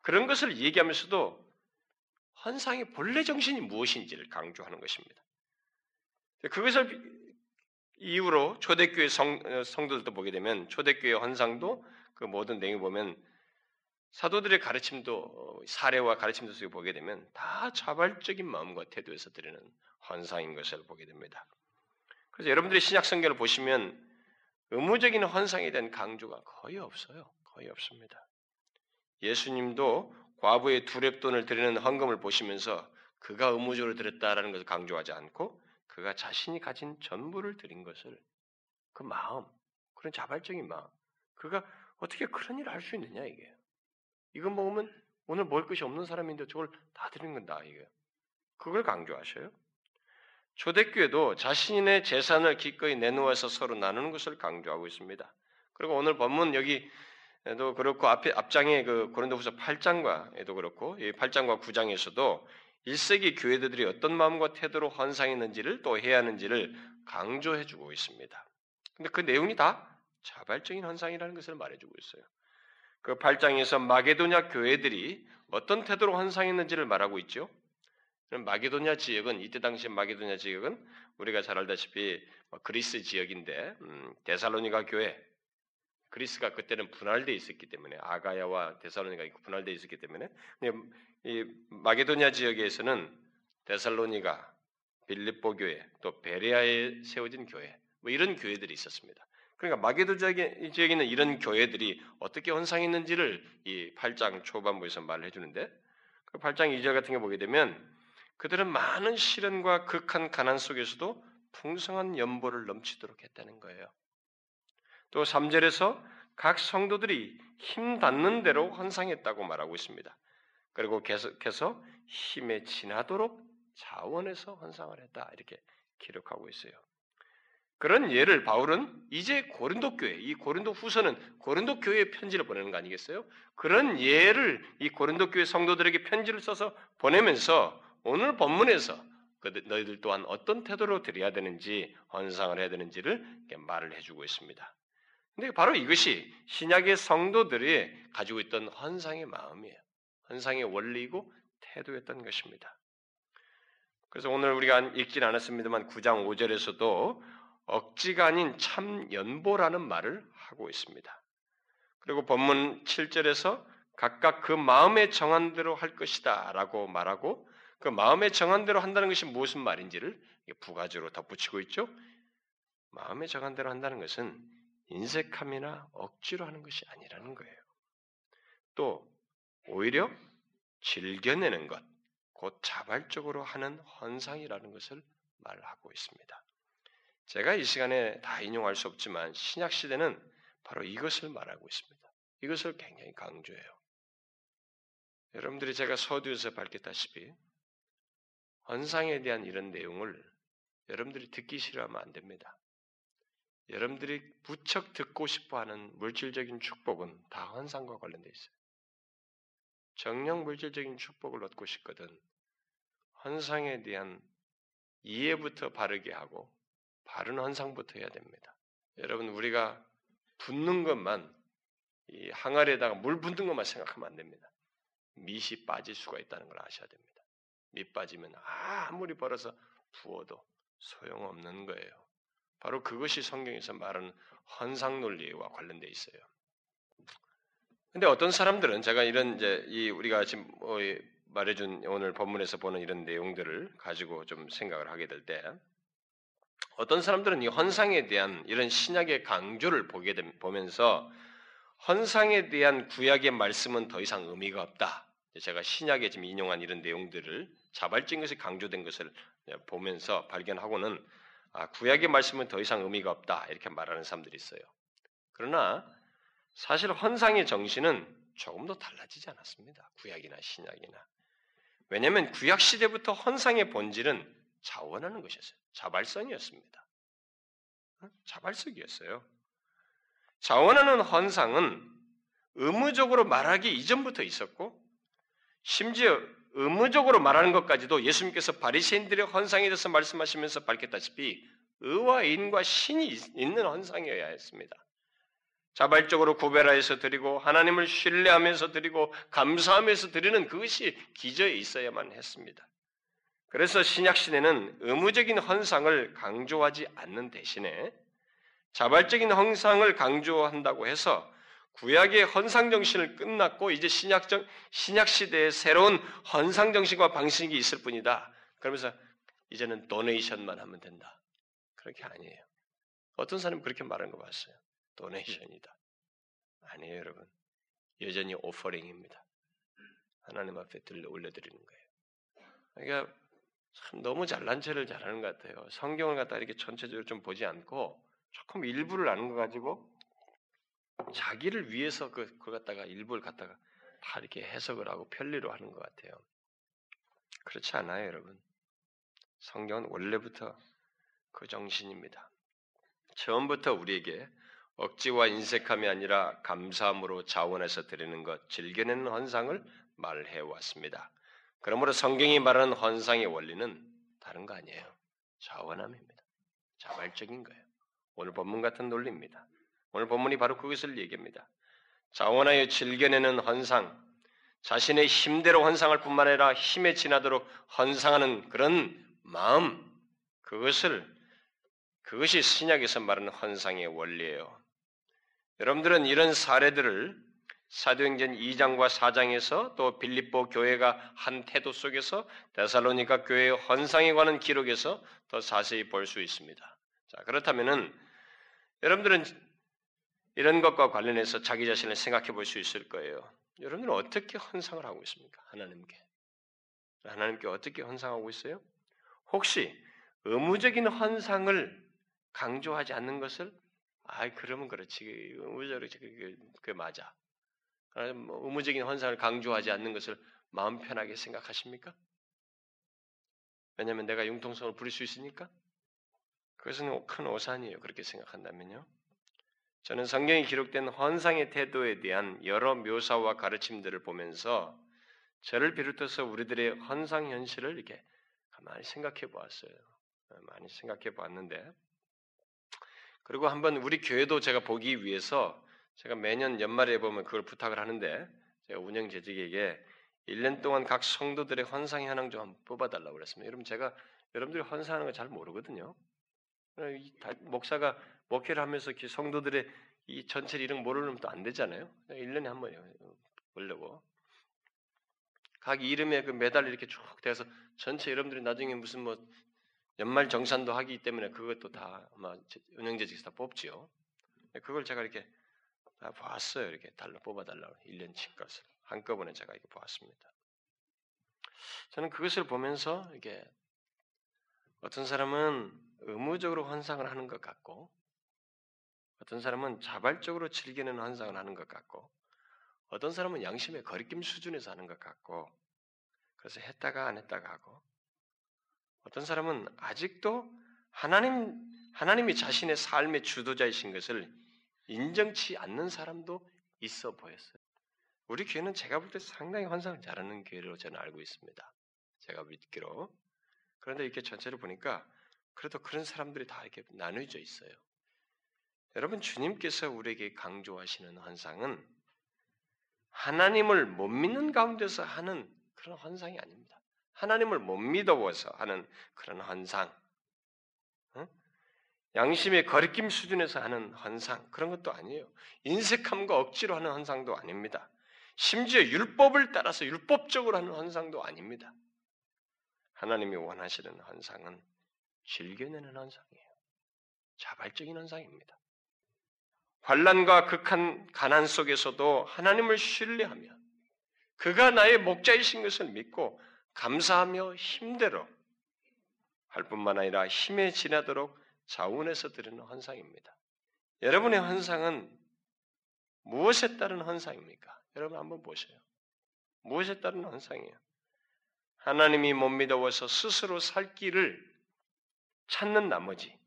그런 것을 얘기하면서도 헌상의 본래 정신이 무엇인지를 강조하는 것입니다. 그것을 이후로 초대교회 성도들도 보게 되면 초대교회 헌상도 그 모든 내용을 보면 사도들의 가르침도 사례와 가르침도 속에 보게 되면 다 자발적인 마음과 태도에서 드리는 헌상인 것을 보게 됩니다. 그래서 여러분들이 신약 성경을 보시면 의무적인 헌상에 대한 강조가 거의 없어요. 거의 없습니다. 예수님도 과부의 두렙돈을 드리는 헌금을 보시면서 그가 의무적으로 드렸다라는 것을 강조하지 않고 그가 자신이 가진 전부를 드린 것을 그 마음, 그런 자발적인 마음, 그가 어떻게 그런 일을 할 수 있느냐 이게. 이거 먹으면 오늘 먹을 것이 없는 사람인데 저걸 다 드린 건다 이게. 그걸 강조하셔요. 초대교회도 자신의 재산을 기꺼이 내놓아서 서로 나누는 것을 강조하고 있습니다. 그리고 오늘 본문 여기도 그렇고 앞장에 그 고린도후서 8장과에도 그렇고 이 8장과 9장에서도 1세기 교회들이 어떤 마음과 태도로 헌상했는지를 또 해야 하는지를 강조해주고 있습니다. 근데 그 내용이 다 자발적인 헌상이라는 것을 말해주고 있어요. 그 8장에서 마게도냐 교회들이 어떤 태도로 헌상했는지를 말하고 있죠. 마게도냐 지역은 이때 당시 마게도냐 지역은 우리가 잘 알다시피 그리스 지역인데 데살로니가 교회, 그리스가 그때는 분할되어 있었기 때문에 아가야와 데살로니가 분할되어 있었기 때문에 이 마게도냐 지역에서는 데살로니가, 빌립보 교회, 또 베레아에 세워진 교회 뭐 이런 교회들이 있었습니다. 그러니까 마게도냐 지역에 있는 이런 교회들이 어떻게 헌상했는지를 이 8장 초반부에서 말을 해주는데 그 8장 2절 같은 거 보게 되면 그들은 많은 시련과 극한 가난 속에서도 풍성한 연보를 넘치도록 했다는 거예요. 또 3절에서 각 성도들이 힘 닿는 대로 헌상했다고 말하고 있습니다. 그리고 계속해서 힘에 지나도록 자원해서 헌상을 했다 이렇게 기록하고 있어요. 그런 예를 바울은 이제 고린도 교회, 이 고린도 후서는 고린도 교회에 편지를 보내는 거 아니겠어요? 그런 예를 이 고린도 교회 성도들에게 편지를 써서 보내면서 오늘 본문에서 너희들 또한 어떤 태도로 드려야 되는지 헌상을 해야 되는지를 말을 해주고 있습니다. 근데 바로 이것이 신약의 성도들이 가지고 있던 헌상의 마음이에요. 헌상의 원리이고 태도였던 것입니다. 그래서 오늘 우리가 읽진 않았습니다만 9장 5절에서도 억지가 아닌 참 연보라는 말을 하고 있습니다. 그리고 본문 7절에서 각각 그 마음에 정한 대로 할 것이다 라고 말하고 그 마음에 정한 대로 한다는 것이 무슨 말인지를 부가적으로 덧붙이고 있죠. 마음에 정한 대로 한다는 것은 인색함이나 억지로 하는 것이 아니라는 거예요. 또 오히려 즐겨내는 것, 곧 자발적으로 하는 헌상이라는 것을 말하고 있습니다. 제가 이 시간에 다 인용할 수 없지만 신약시대는 바로 이것을 말하고 있습니다. 이것을 굉장히 강조해요. 여러분들이 제가 서두에서 밝혔다시피 헌상에 대한 이런 내용을 여러분들이 듣기 싫어하면 안 됩니다. 여러분들이 무척 듣고 싶어하는 물질적인 축복은 다 헌상과 관련되어 있어요. 정녕 물질적인 축복을 얻고 싶거든 헌상에 대한 이해부터 바르게 하고 바른 헌상부터 해야 됩니다. 여러분 우리가 붓는 것만 이 항아리에다가 물 붓는 것만 생각하면 안 됩니다. 밑이 빠질 수가 있다는 걸 아셔야 됩니다. 밑 빠지면 아무리 벌어서 부어도 소용없는 거예요. 바로 그것이 성경에서 말하는 헌상 논리와 관련되어 있어요. 근데 어떤 사람들은 제가 이런 이제 이 우리가 지금 말해준 오늘 본문에서 보는 이런 내용들을 가지고 좀 생각을 하게 될 때 어떤 사람들은 이 헌상에 대한 이런 신약의 강조를 보면서 헌상에 대한 구약의 말씀은 더 이상 의미가 없다. 제가 신약에 지금 인용한 이런 내용들을 자발적인 것이 강조된 것을 보면서 발견하고는 구약의 말씀은 더 이상 의미가 없다 이렇게 말하는 사람들이 있어요. 그러나 사실 헌상의 정신은 조금 더 달라지지 않았습니다. 구약이나 신약이나. 왜냐하면 구약 시대부터 헌상의 본질은 자원하는 것이었어요. 자발성이었습니다. 자발성이었어요. 자원하는 헌상은 의무적으로 말하기 이전부터 있었고 심지어 의무적으로 말하는 것까지도 예수님께서 바리새인들의 헌상에 대해서 말씀하시면서 밝혔다시피 의와 인과 신이 있는 헌상이어야 했습니다. 자발적으로 구별하여서 드리고 하나님을 신뢰하면서 드리고 감사하면서 드리는 그것이 기저에 있어야만 했습니다. 그래서 신약시대는 의무적인 헌상을 강조하지 않는 대신에 자발적인 헌상을 강조한다고 해서 구약의 헌상정신을 끝났고 이제 신약시대의 새로운 헌상정신과 방식이 있을 뿐이다. 그러면서 이제는 도네이션만 하면 된다. 그렇게 아니에요. 어떤 사람이 그렇게 말하는 거 봤어요. 도네이션이다. 아니에요, 여러분. 여전히 오퍼링입니다. 하나님 앞에 올려드리는 거예요. 그러니까 참 너무 잘난 체를 잘하는 것 같아요. 성경을 갖다 이렇게 전체적으로 좀 보지 않고 조금 일부를 아는 거 가지고 자기를 위해서 그걸 갖다가 일부를 갖다가 다 이렇게 해석을 하고 편리로 하는 것 같아요. 그렇지 않아요, 여러분. 성경은 원래부터 그 정신입니다. 처음부터 우리에게 억지와 인색함이 아니라 감사함으로 자원해서 드리는 것, 즐겨내는 헌상을 말해왔습니다. 그러므로 성경이 말하는 헌상의 원리는 다른 거 아니에요. 자원함입니다. 자발적인 거예요. 오늘 본문 같은 논리입니다. 오늘 본문이 바로 그것을 얘기합니다. 자원하여 즐겨내는 헌상, 자신의 힘대로 헌상할 뿐만 아니라 힘에 지나도록 헌상하는 그런 마음, 그것이 신약에서 말하는 헌상의 원리예요. 여러분들은 이런 사례들을 사도행전 2장과 4장에서 또 빌립보 교회가 한 태도 속에서 데살로니가 교회의 헌상에 관한 기록에서 더 자세히 볼 수 있습니다. 자, 그렇다면은 여러분들은 이런 것과 관련해서 자기 자신을 생각해 볼 수 있을 거예요. 여러분들은 어떻게 헌상을 하고 있습니까? 하나님께 어떻게 헌상하고 있어요? 혹시 의무적인 헌상을 강조하지 않는 것을 그러면 그렇지. 의무적으로 그게 맞아. 의무적인 헌상을 강조하지 않는 것을 마음 편하게 생각하십니까? 왜냐하면 내가 융통성을 부릴 수 있으니까? 그것은 큰 오산이에요. 그렇게 생각한다면요. 저는 성경에 기록된 헌상의 태도에 대한 여러 묘사와 가르침들을 보면서 저를 비롯해서 우리들의 헌상 현실을 이렇게 많이 생각해 보았어요. 많이 생각해 봤는데, 그리고 한번 우리 교회도 제가 보기 위해서 제가 매년 연말에 보면 그걸 부탁을 하는데, 제가 운영재직에게 1년 동안 각 성도들의 헌상 현황 좀 뽑아달라고 그랬습니다. 여러분, 제가 여러분들이 헌상하는 걸 잘 모르거든요. 목사가 목회를 하면서 성도들의 이 전체 이름 모르면 또 안 되잖아요. 1년에 한 번이에요. 보려고. 각 이름에 매달 이렇게 쭉 대서 전체 여러분들이 나중에 무슨 연말 정산도 하기 때문에 그것도 다 아마 운영재직에서 다 뽑지요. 그걸 제가 이렇게 다 봤어요. 이렇게 달러 뽑아달라고 1년치 것을 한꺼번에 제가 이렇게 보았습니다. 저는 그것을 보면서 이게 어떤 사람은 의무적으로 헌상을 하는 것 같고, 어떤 사람은 자발적으로 즐기는 헌상을 하는 것 같고, 어떤 사람은 양심의 거리낌 수준에서 하는 것 같고, 그래서 했다가 안 했다가 하고, 어떤 사람은 아직도 하나님이 자신의 삶의 주도자이신 것을 인정치 않는 사람도 있어 보였어요. 우리 교회는 제가 볼 때 상당히 헌상을 잘하는 교회로 저는 알고 있습니다. 제가 믿기로. 그런데 이렇게 전체를 보니까 그래도 그런 사람들이 다 이렇게 나뉘어져 있어요. 여러분, 주님께서 우리에게 강조하시는 헌상은 하나님을 못 믿는 가운데서 하는 그런 헌상이 아닙니다. 하나님을 못 믿어서 하는 그런 헌상, 양심의 거리낌 수준에서 하는 헌상, 그런 것도 아니에요. 인색함과 억지로 하는 헌상도 아닙니다. 심지어 율법을 따라서 율법적으로 하는 헌상도 아닙니다. 하나님이 원하시는 헌상은 즐겨내는 헌상이에요. 자발적인 헌상입니다. 환난과 극한 가난 속에서도 하나님을 신뢰하며 그가 나의 목자이신 것을 믿고 감사하며 힘대로 할 뿐만 아니라 힘에 지나도록 자원해서 드리는 헌상입니다. 여러분의 헌상은 무엇에 따른 헌상입니까? 여러분 한번 보세요. 무엇에 따른 헌상이에요? 하나님이 못 믿어서 스스로 살 길을 찾는 나머지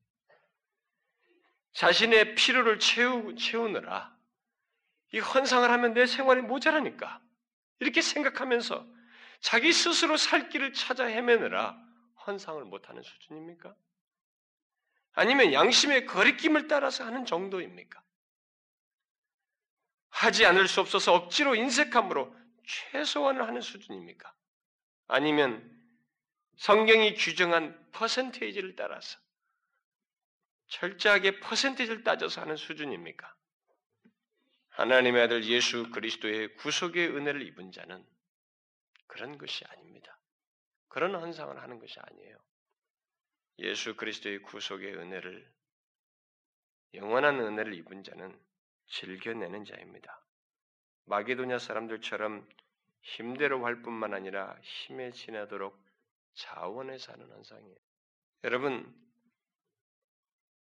자신의 필요를 채우느라 이 헌상을 하면 내 생활이 모자라니까 이렇게 생각하면서 자기 스스로 살 길을 찾아 헤매느라 헌상을 못하는 수준입니까? 아니면 양심의 거리낌을 따라서 하는 정도입니까? 하지 않을 수 없어서 억지로 인색함으로 최소한을 하는 수준입니까? 아니면 성경이 규정한 퍼센테이지를 따라서 철저하게 퍼센테이지를 따져서 하는 수준입니까? 하나님의 아들 예수 그리스도의 구속의 은혜를 입은 자는 그런 것이 아닙니다. 그런 환상을 하는 것이 아니에요. 예수 그리스도의 구속의 은혜를, 영원한 은혜를 입은 자는 즐겨내는 자입니다. 마게도냐 사람들처럼 힘대로 할 뿐만 아니라 힘에 지나도록 자원해서 하는 환상이에요. 여러분,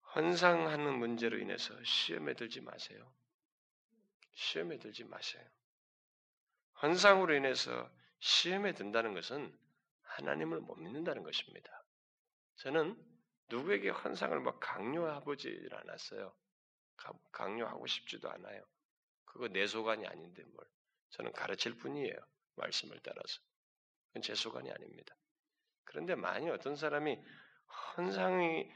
환상하는 문제로 인해서 시험에 들지 마세요. 시험에 들지 마세요. 환상으로 인해서 시험에 든다는 것은 하나님을 못 믿는다는 것입니다. 저는 누구에게 환상을 막 강요해보질 않았어요. 강요하고 싶지도 않아요. 그거 내 소관이 아닌데 뭘. 저는 가르칠 뿐이에요. 말씀을 따라서. 그건 제 소관이 아닙니다. 그런데 만일 어떤 사람이 환상이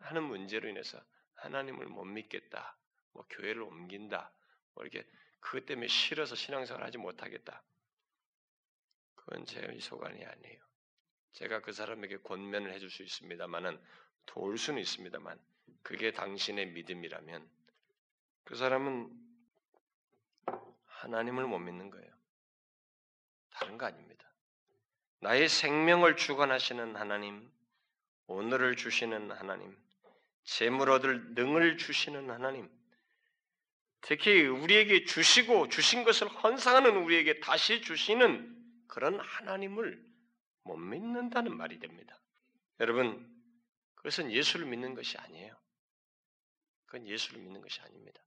하는 문제로 인해서 하나님을 못 믿겠다, 뭐 교회를 옮긴다, 뭐 이렇게 그것 때문에 싫어서 신앙생활 하지 못하겠다. 그건 제 소관이 아니에요. 제가 그 사람에게 권면을 해줄 수 있습니다만은, 도울 수는 있습니다만, 그게 당신의 믿음이라면 그 사람은 하나님을 못 믿는 거예요. 다른 거 아닙니다. 나의 생명을 주관하시는 하나님, 오늘을 주시는 하나님, 재물 얻을 능을 주시는 하나님, 특히 우리에게 주시고 주신 것을 헌상하는 우리에게 다시 주시는 그런 하나님을 못 믿는다는 말이 됩니다. 여러분, 그것은 예수를 믿는 것이 아니에요. 그건 예수를 믿는 것이 아닙니다.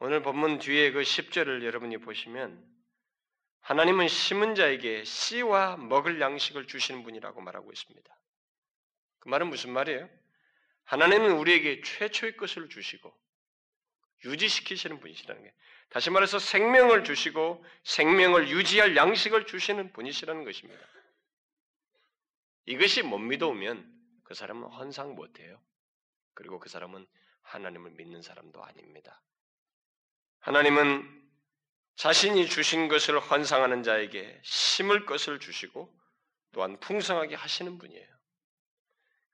오늘 본문 뒤에 그 10절을 여러분이 보시면 하나님은 심은 자에게 씨와 먹을 양식을 주시는 분이라고 말하고 있습니다. 그 말은 무슨 말이에요? 하나님은 우리에게 최초의 것을 주시고 유지시키시는 분이시라는 게, 다시 말해서 생명을 주시고 생명을 유지할 양식을 주시는 분이시라는 것입니다. 이것이 못 믿어오면 그 사람은 헌상 못해요. 그리고 그 사람은 하나님을 믿는 사람도 아닙니다. 하나님은 자신이 주신 것을 헌상하는 자에게 심을 것을 주시고 또한 풍성하게 하시는 분이에요.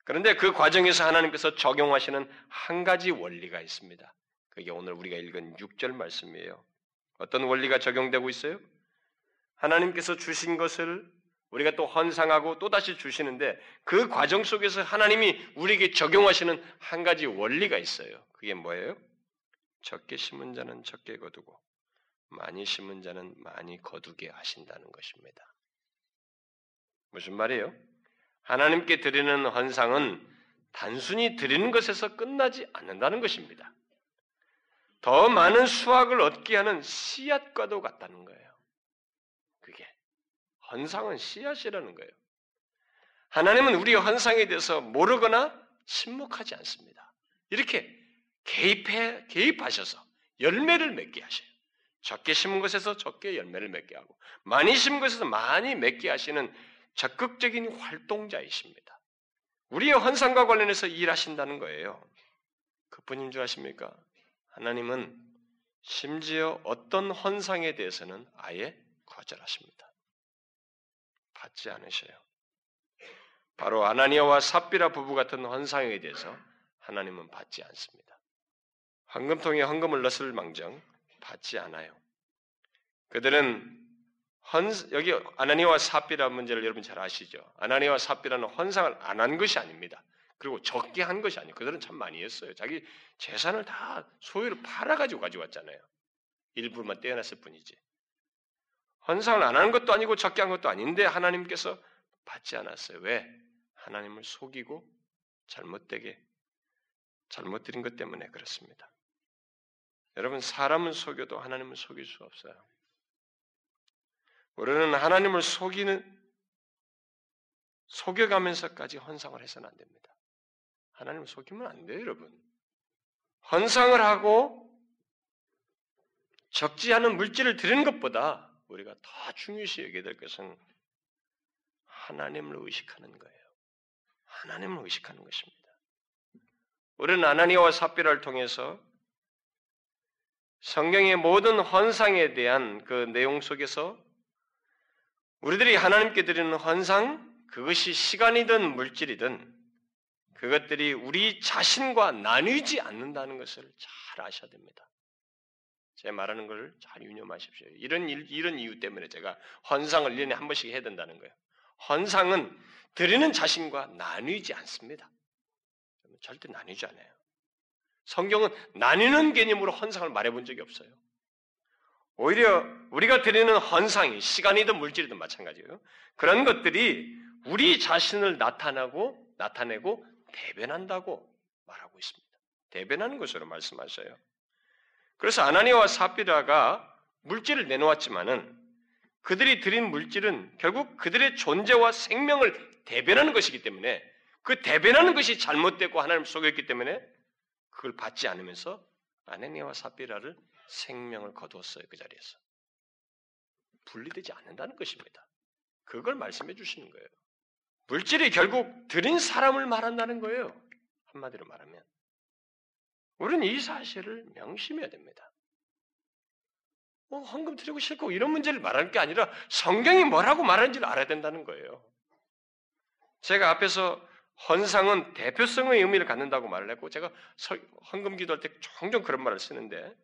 그런데 그 과정에서 하나님께서 적용하시는 한 가지 원리가 있습니다. 그게 오늘 우리가 읽은 6절 말씀이에요. 어떤 원리가 적용되고 있어요? 하나님께서 주신 것을 우리가 또 헌상하고 또다시 주시는데 그 과정 속에서 하나님이 우리에게 적용하시는 한 가지 원리가 있어요. 그게 뭐예요? 적게 심은 자는 적게 거두고 많이 심은 자는 많이 거두게 하신다는 것입니다. 무슨 말이에요? 하나님께 드리는 헌상은 단순히 드리는 것에서 끝나지 않는다는 것입니다. 더 많은 수확을 얻게 하는 씨앗과도 같다는 거예요. 그게 헌상은 씨앗이라는 거예요. 하나님은 우리 헌상에 대해서 모르거나 침묵하지 않습니다. 이렇게 개입하셔서 열매를 맺게 하셔요. 적게 심은 것에서 적게 열매를 맺게 하고 많이 심은 것에서 많이 맺게 하시는 적극적인 활동자이십니다. 우리의 헌상과 관련해서 일하신다는 거예요. 그뿐인 줄 아십니까? 하나님은 심지어 어떤 헌상에 대해서는 아예 거절하십니다. 받지 않으셔요. 바로 아나니아와 삽비라 부부 같은 헌상에 대해서 하나님은 받지 않습니다. 헌금통에 헌금을 넣었을 망정 받지 않아요. 그들은 여기 아나니아와 삽비라는 문제를 여러분 잘 아시죠? 아나니아와 삽비라는 헌상을 안 한 것이 아닙니다. 그리고 적게 한 것이 아니에요. 그들은 참 많이 했어요. 자기 재산을 다 소유를 팔아가지고 가져왔잖아요. 일부만 떼어놨을 뿐이지. 헌상을 안 하는 것도 아니고 적게 한 것도 아닌데 하나님께서 받지 않았어요. 왜? 하나님을 속이고 잘못 드린 것 때문에 그렇습니다. 여러분, 사람은 속여도 하나님을 속일 수 없어요. 우리는 하나님을 속여가면서까지 헌상을 해서는 안 됩니다. 하나님을 속이면 안 돼요, 여러분. 헌상을 하고 적지 않은 물질을 드리는 것보다 우리가 더 중요시 여겨야 될 것은 하나님을 의식하는 거예요. 하나님을 의식하는 것입니다. 우리는 아나니아와 삽비라를 통해서 성경의 모든 헌상에 대한 그 내용 속에서 우리들이 하나님께 드리는 헌상, 그것이 시간이든 물질이든 그것들이 우리 자신과 나뉘지 않는다는 것을 잘 아셔야 됩니다. 제 말하는 것을 잘 유념하십시오. 이런 이유 때문에 제가 헌상을 1년에 한 번씩 해야 된다는 거예요. 헌상은 드리는 자신과 나뉘지 않습니다. 절대 나뉘지 않아요. 성경은 나뉘는 개념으로 헌상을 말해본 적이 없어요. 오히려 우리가 드리는 헌상이 시간이든 물질이든 마찬가지예요. 그런 것들이 우리 자신을 나타내고 대변한다고 말하고 있습니다. 대변하는 것으로 말씀하셔요. 그래서 아나니아와 삽비라가 물질을 내놓았지만은 그들이 드린 물질은 결국 그들의 존재와 생명을 대변하는 것이기 때문에 그 대변하는 것이 잘못되고 하나님 속였기 때문에 그걸 받지 않으면서 아나니아와 삽비라를 생명을 거두었어요. 그 자리에서. 분리되지 않는다는 것입니다. 그걸 말씀해 주시는 거예요. 물질이 결국 드린 사람을 말한다는 거예요. 한마디로 말하면. 우리는 이 사실을 명심해야 됩니다. 헌금 드리고 싫고 이런 문제를 말할 게 아니라 성경이 뭐라고 말하는지를 알아야 된다는 거예요. 제가 앞에서 헌상은 대표성의 의미를 갖는다고 말을 했고 제가 헌금 기도할 때 종종 그런 말을 쓰는데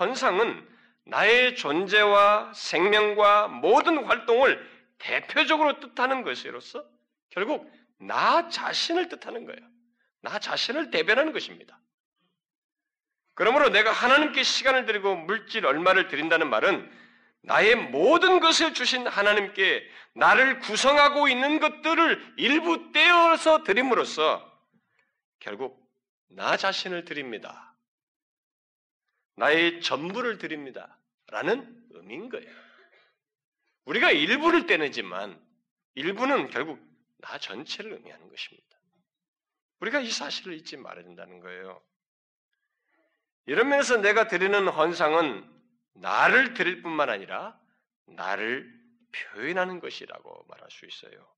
헌상은 나의 존재와 생명과 모든 활동을 대표적으로 뜻하는 것으로서 결국 나 자신을 뜻하는 거예요. 나 자신을 대변하는 것입니다. 그러므로 내가 하나님께 시간을 드리고 물질 얼마를 드린다는 말은 나의 모든 것을 주신 하나님께 나를 구성하고 있는 것들을 일부 떼어서 드림으로써 결국 나 자신을 드립니다. 나의 전부를 드립니다. 라는 의미인 거예요. 우리가 일부를 떼내지만 일부는 결국 나 전체를 의미하는 것입니다. 우리가 이 사실을 잊지 말아야 된다는 거예요. 이런 면에서 내가 드리는 헌상은 나를 드릴 뿐만 아니라 나를 표현하는 것이라고 말할 수 있어요.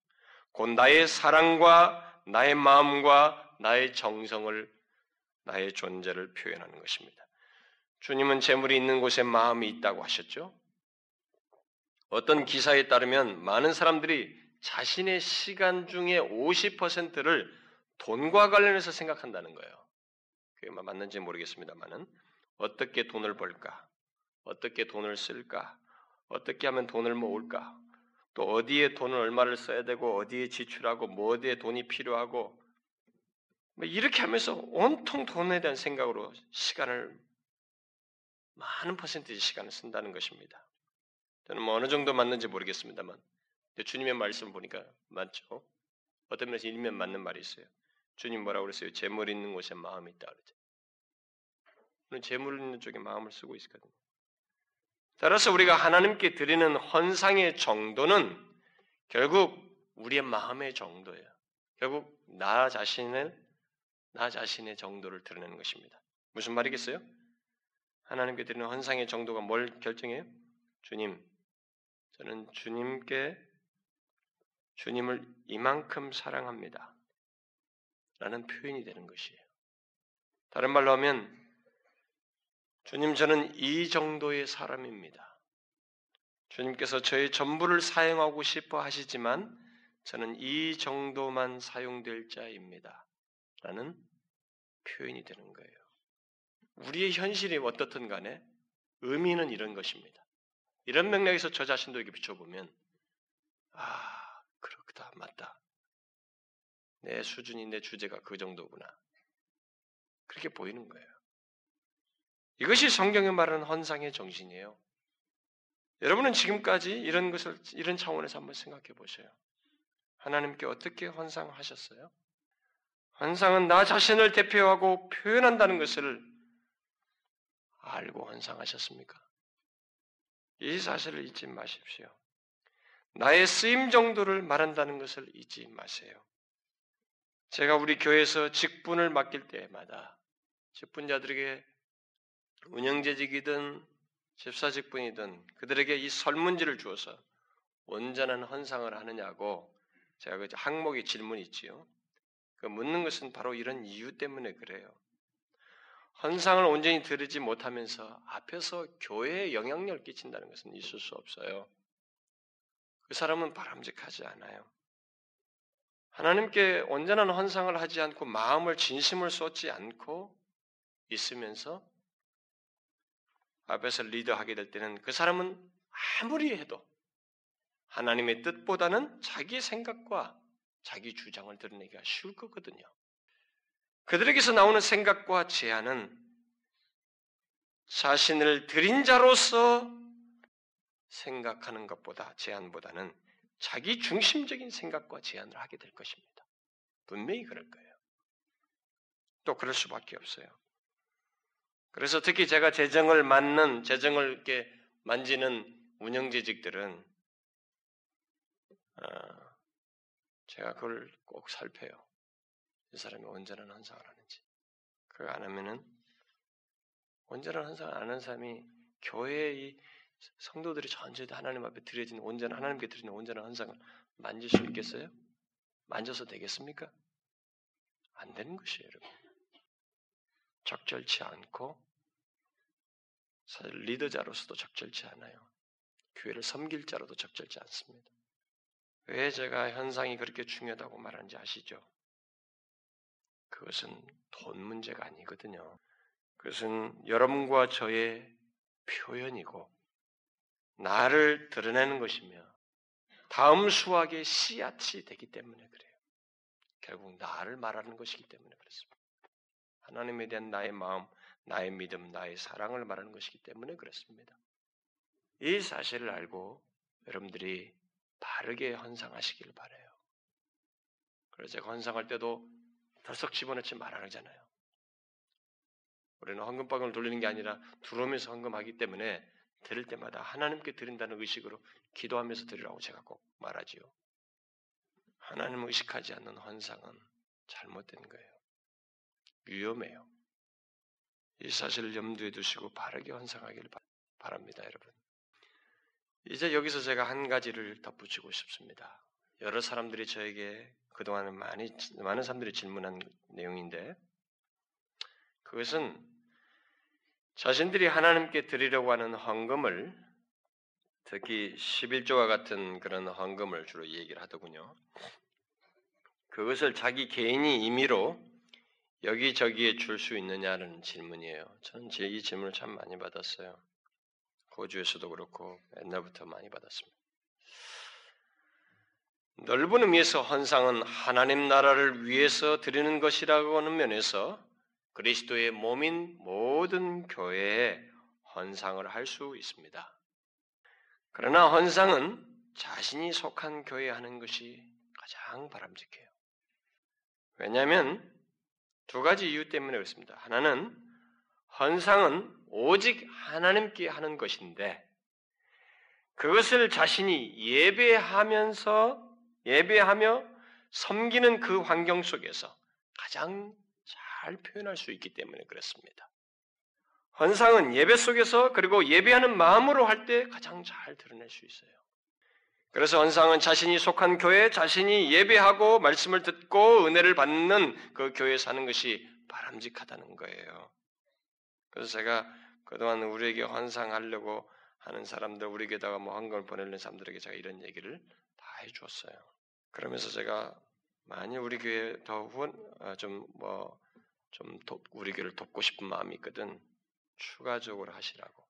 곧 나의 사랑과 나의 마음과 나의 정성을 나의 존재를 표현하는 것입니다. 주님은 재물이 있는 곳에 마음이 있다고 하셨죠. 어떤 기사에 따르면 많은 사람들이 자신의 시간 중에 50%를 돈과 관련해서 생각한다는 거예요. 그게 맞는지 모르겠습니다만은 어떻게 돈을 벌까? 어떻게 돈을 쓸까? 어떻게 하면 돈을 모을까? 또 어디에 돈을 얼마를 써야 되고 어디에 지출하고 뭐 어디에 돈이 필요하고 뭐 이렇게 하면서 온통 돈에 대한 생각으로 시간을 많은 퍼센트의 시간을 쓴다는 것입니다. 저는 뭐 어느 정도 맞는지 모르겠습니다만 주님의 말씀을 보니까 맞죠? 어떤 면에서 일면 맞는 말이 있어요. 주님 뭐라고 그랬어요? 재물 있는 곳에 마음이 있다 그러죠. 우리는 재물 있는 쪽에 마음을 쓰고 있거든요. 따라서 우리가 하나님께 드리는 헌상의 정도는 결국 우리의 마음의 정도예요. 결국 나 자신의 정도를 드러내는 것입니다. 무슨 말이겠어요? 하나님께 드리는 헌상의 정도가 뭘 결정해요? 주님, 저는 주님을 이만큼 사랑합니다. 라는 표현이 되는 것이에요. 다른 말로 하면 주님 저는 이 정도의 사람입니다. 주님께서 저의 전부를 사용하고 싶어 하시지만 저는 이 정도만 사용될 자입니다. 라는 표현이 되는 거예요. 우리의 현실이 어떻든 간에 의미는 이런 것입니다. 이런 맥락에서 저 자신도 이렇게 비춰보면 아 그렇다 맞다. 내 수준이 내 주제가 그 정도구나. 그렇게 보이는 거예요. 이것이 성경에 말하는 헌상의 정신이에요. 여러분은 지금까지 이런 것을 이런 차원에서 한번 생각해 보세요. 하나님께 어떻게 헌상하셨어요? 헌상은 나 자신을 대표하고 표현한다는 것을 알고 헌상하셨습니까? 이 사실을 잊지 마십시오. 나의 쓰임 정도를 말한다는 것을 잊지 마세요. 제가 우리 교회에서 직분을 맡길 때마다 직분자들에게 운영재직이든 집사 직분이든 그들에게 이 설문지를 주어서 온전한 헌상을 하느냐고 제가 그 항목에 질문이 있지요. 그 묻는 것은 바로 이런 이유 때문에 그래요. 헌상을 온전히 드리지 못하면서 앞에서 교회에 영향력을 끼친다는 것은 있을 수 없어요. 그 사람은 바람직하지 않아요. 하나님께 온전한 헌상을 하지 않고 마음을 진심을 쏟지 않고 있으면서 앞에서 리더하게 될 때는 그 사람은 아무리 해도 하나님의 뜻보다는 자기 생각과 자기 주장을 드러내기가 쉬울 거거든요. 그들에게서 나오는 생각과 제안은 자신을 드린 자로서 생각하는 것보다 제안보다는 자기 중심적인 생각과 제안을 하게 될 것입니다. 분명히 그럴 거예요. 또 그럴 수밖에 없어요. 그래서 특히 제가 재정을 이렇게 만지는 운영재직들은 제가 그걸 꼭 살펴요. 이 사람이 언제나 헌상을 하는지. 그걸 안 하면은 언제나 헌상을 안 하는 사람이 교회의 성도들이 전체도 하나님 앞에 드려진 하나님께 드리는 온전한 헌상을 만질 수 있겠어요? 만져서 되겠습니까? 안 되는 것이에요, 여러분. 적절치 않고 사실 리더자로서도 적절치 않아요. 교회를 섬길 자로도 적절치 않습니다. 왜 제가 현상이 그렇게 중요하다고 말하는지 아시죠? 그것은 돈 문제가 아니거든요. 그것은 여러분과 저의 표현이고 나를 드러내는 것이며 다음 수확의 씨앗이 되기 때문에 그래요. 결국 나를 말하는 것이기 때문에 그렇습니다. 하나님에 대한 나의 마음, 나의 믿음, 나의 사랑을 말하는 것이기 때문에 그렇습니다. 이 사실을 알고 여러분들이 바르게 헌상하시길 바라요. 그래서 제가 헌상할 때도 덜썩 집어넣지 말아야 하잖아요. 우리는 헌금방을 돌리는 게 아니라 들어오면서 헌금하기 때문에 드릴 때마다 하나님께 드린다는 의식으로 기도하면서 드리라고 제가 꼭 말하지요. 하나님을 의식하지 않는 헌상은 잘못된 거예요. 위험해요. 이 사실을 염두에 두시고 바르게 헌상하기를 바랍니다, 여러분. 이제 여기서 제가 한 가지를 덧붙이고 싶습니다. 여러 사람들이 저에게 그동안 많은 사람들이 질문한 내용인데, 그것은 자신들이 하나님께 드리려고 하는 헌금을, 특히 11조와 같은 그런 헌금을 주로 얘기를 하더군요. 그것을 자기 개인이 임의로 여기저기에 줄 수 있느냐는 질문이에요. 저는 이 질문을 참 많이 받았어요. 호주에서도 그렇고 옛날부터 많이 받았습니다. 넓은 의미에서 헌상은 하나님 나라를 위해서 드리는 것이라고 하는 면에서 그리스도의 몸인 모든 교회에 헌상을 할 수 있습니다. 그러나 헌상은 자신이 속한 교회에 하는 것이 가장 바람직해요. 왜냐하면 두 가지 이유 때문에 그렇습니다. 하나는 헌상은 오직 하나님께 하는 것인데 그것을 자신이 예배하며 섬기는 그 환경 속에서 가장 잘 표현할 수 있기 때문에 그렇습니다. 헌상은 예배 속에서 그리고 예배하는 마음으로 할 때 가장 잘 드러낼 수 있어요. 그래서 헌상은 자신이 속한 교회, 자신이 예배하고 말씀을 듣고 은혜를 받는 그 교회에 사는 것이 바람직하다는 거예요. 그래서 제가 그동안 우리에게 헌상하려고 하는 사람들, 우리에게다가 헌금을 보내는 사람들에게 제가 이런 얘기를 다 해주었어요. 그러면서 제가 많이 우리 교회 우리 교회를 돕고 싶은 마음이 있거든. 추가적으로 하시라고.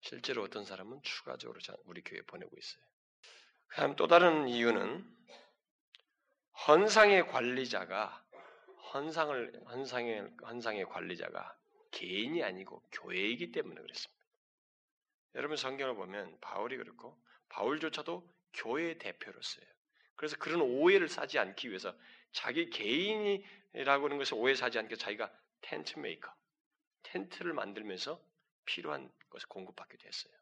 실제로 어떤 사람은 추가적으로 우리 교회에 보내고 있어요. 그다음 또 다른 이유는 헌상의 관리자가 개인이 아니고 교회이기 때문에 그렇습니다. 여러분 성경을 보면 바울이 그렇고 바울조차도 교회의 대표로서요. 그래서 그런 오해를 사지 않기 위해서 자기 개인이라고 하는 것을 오해 사지 않게 자기가 텐트 메이커, 텐트를 만들면서 필요한 것을 공급받기도 했어요.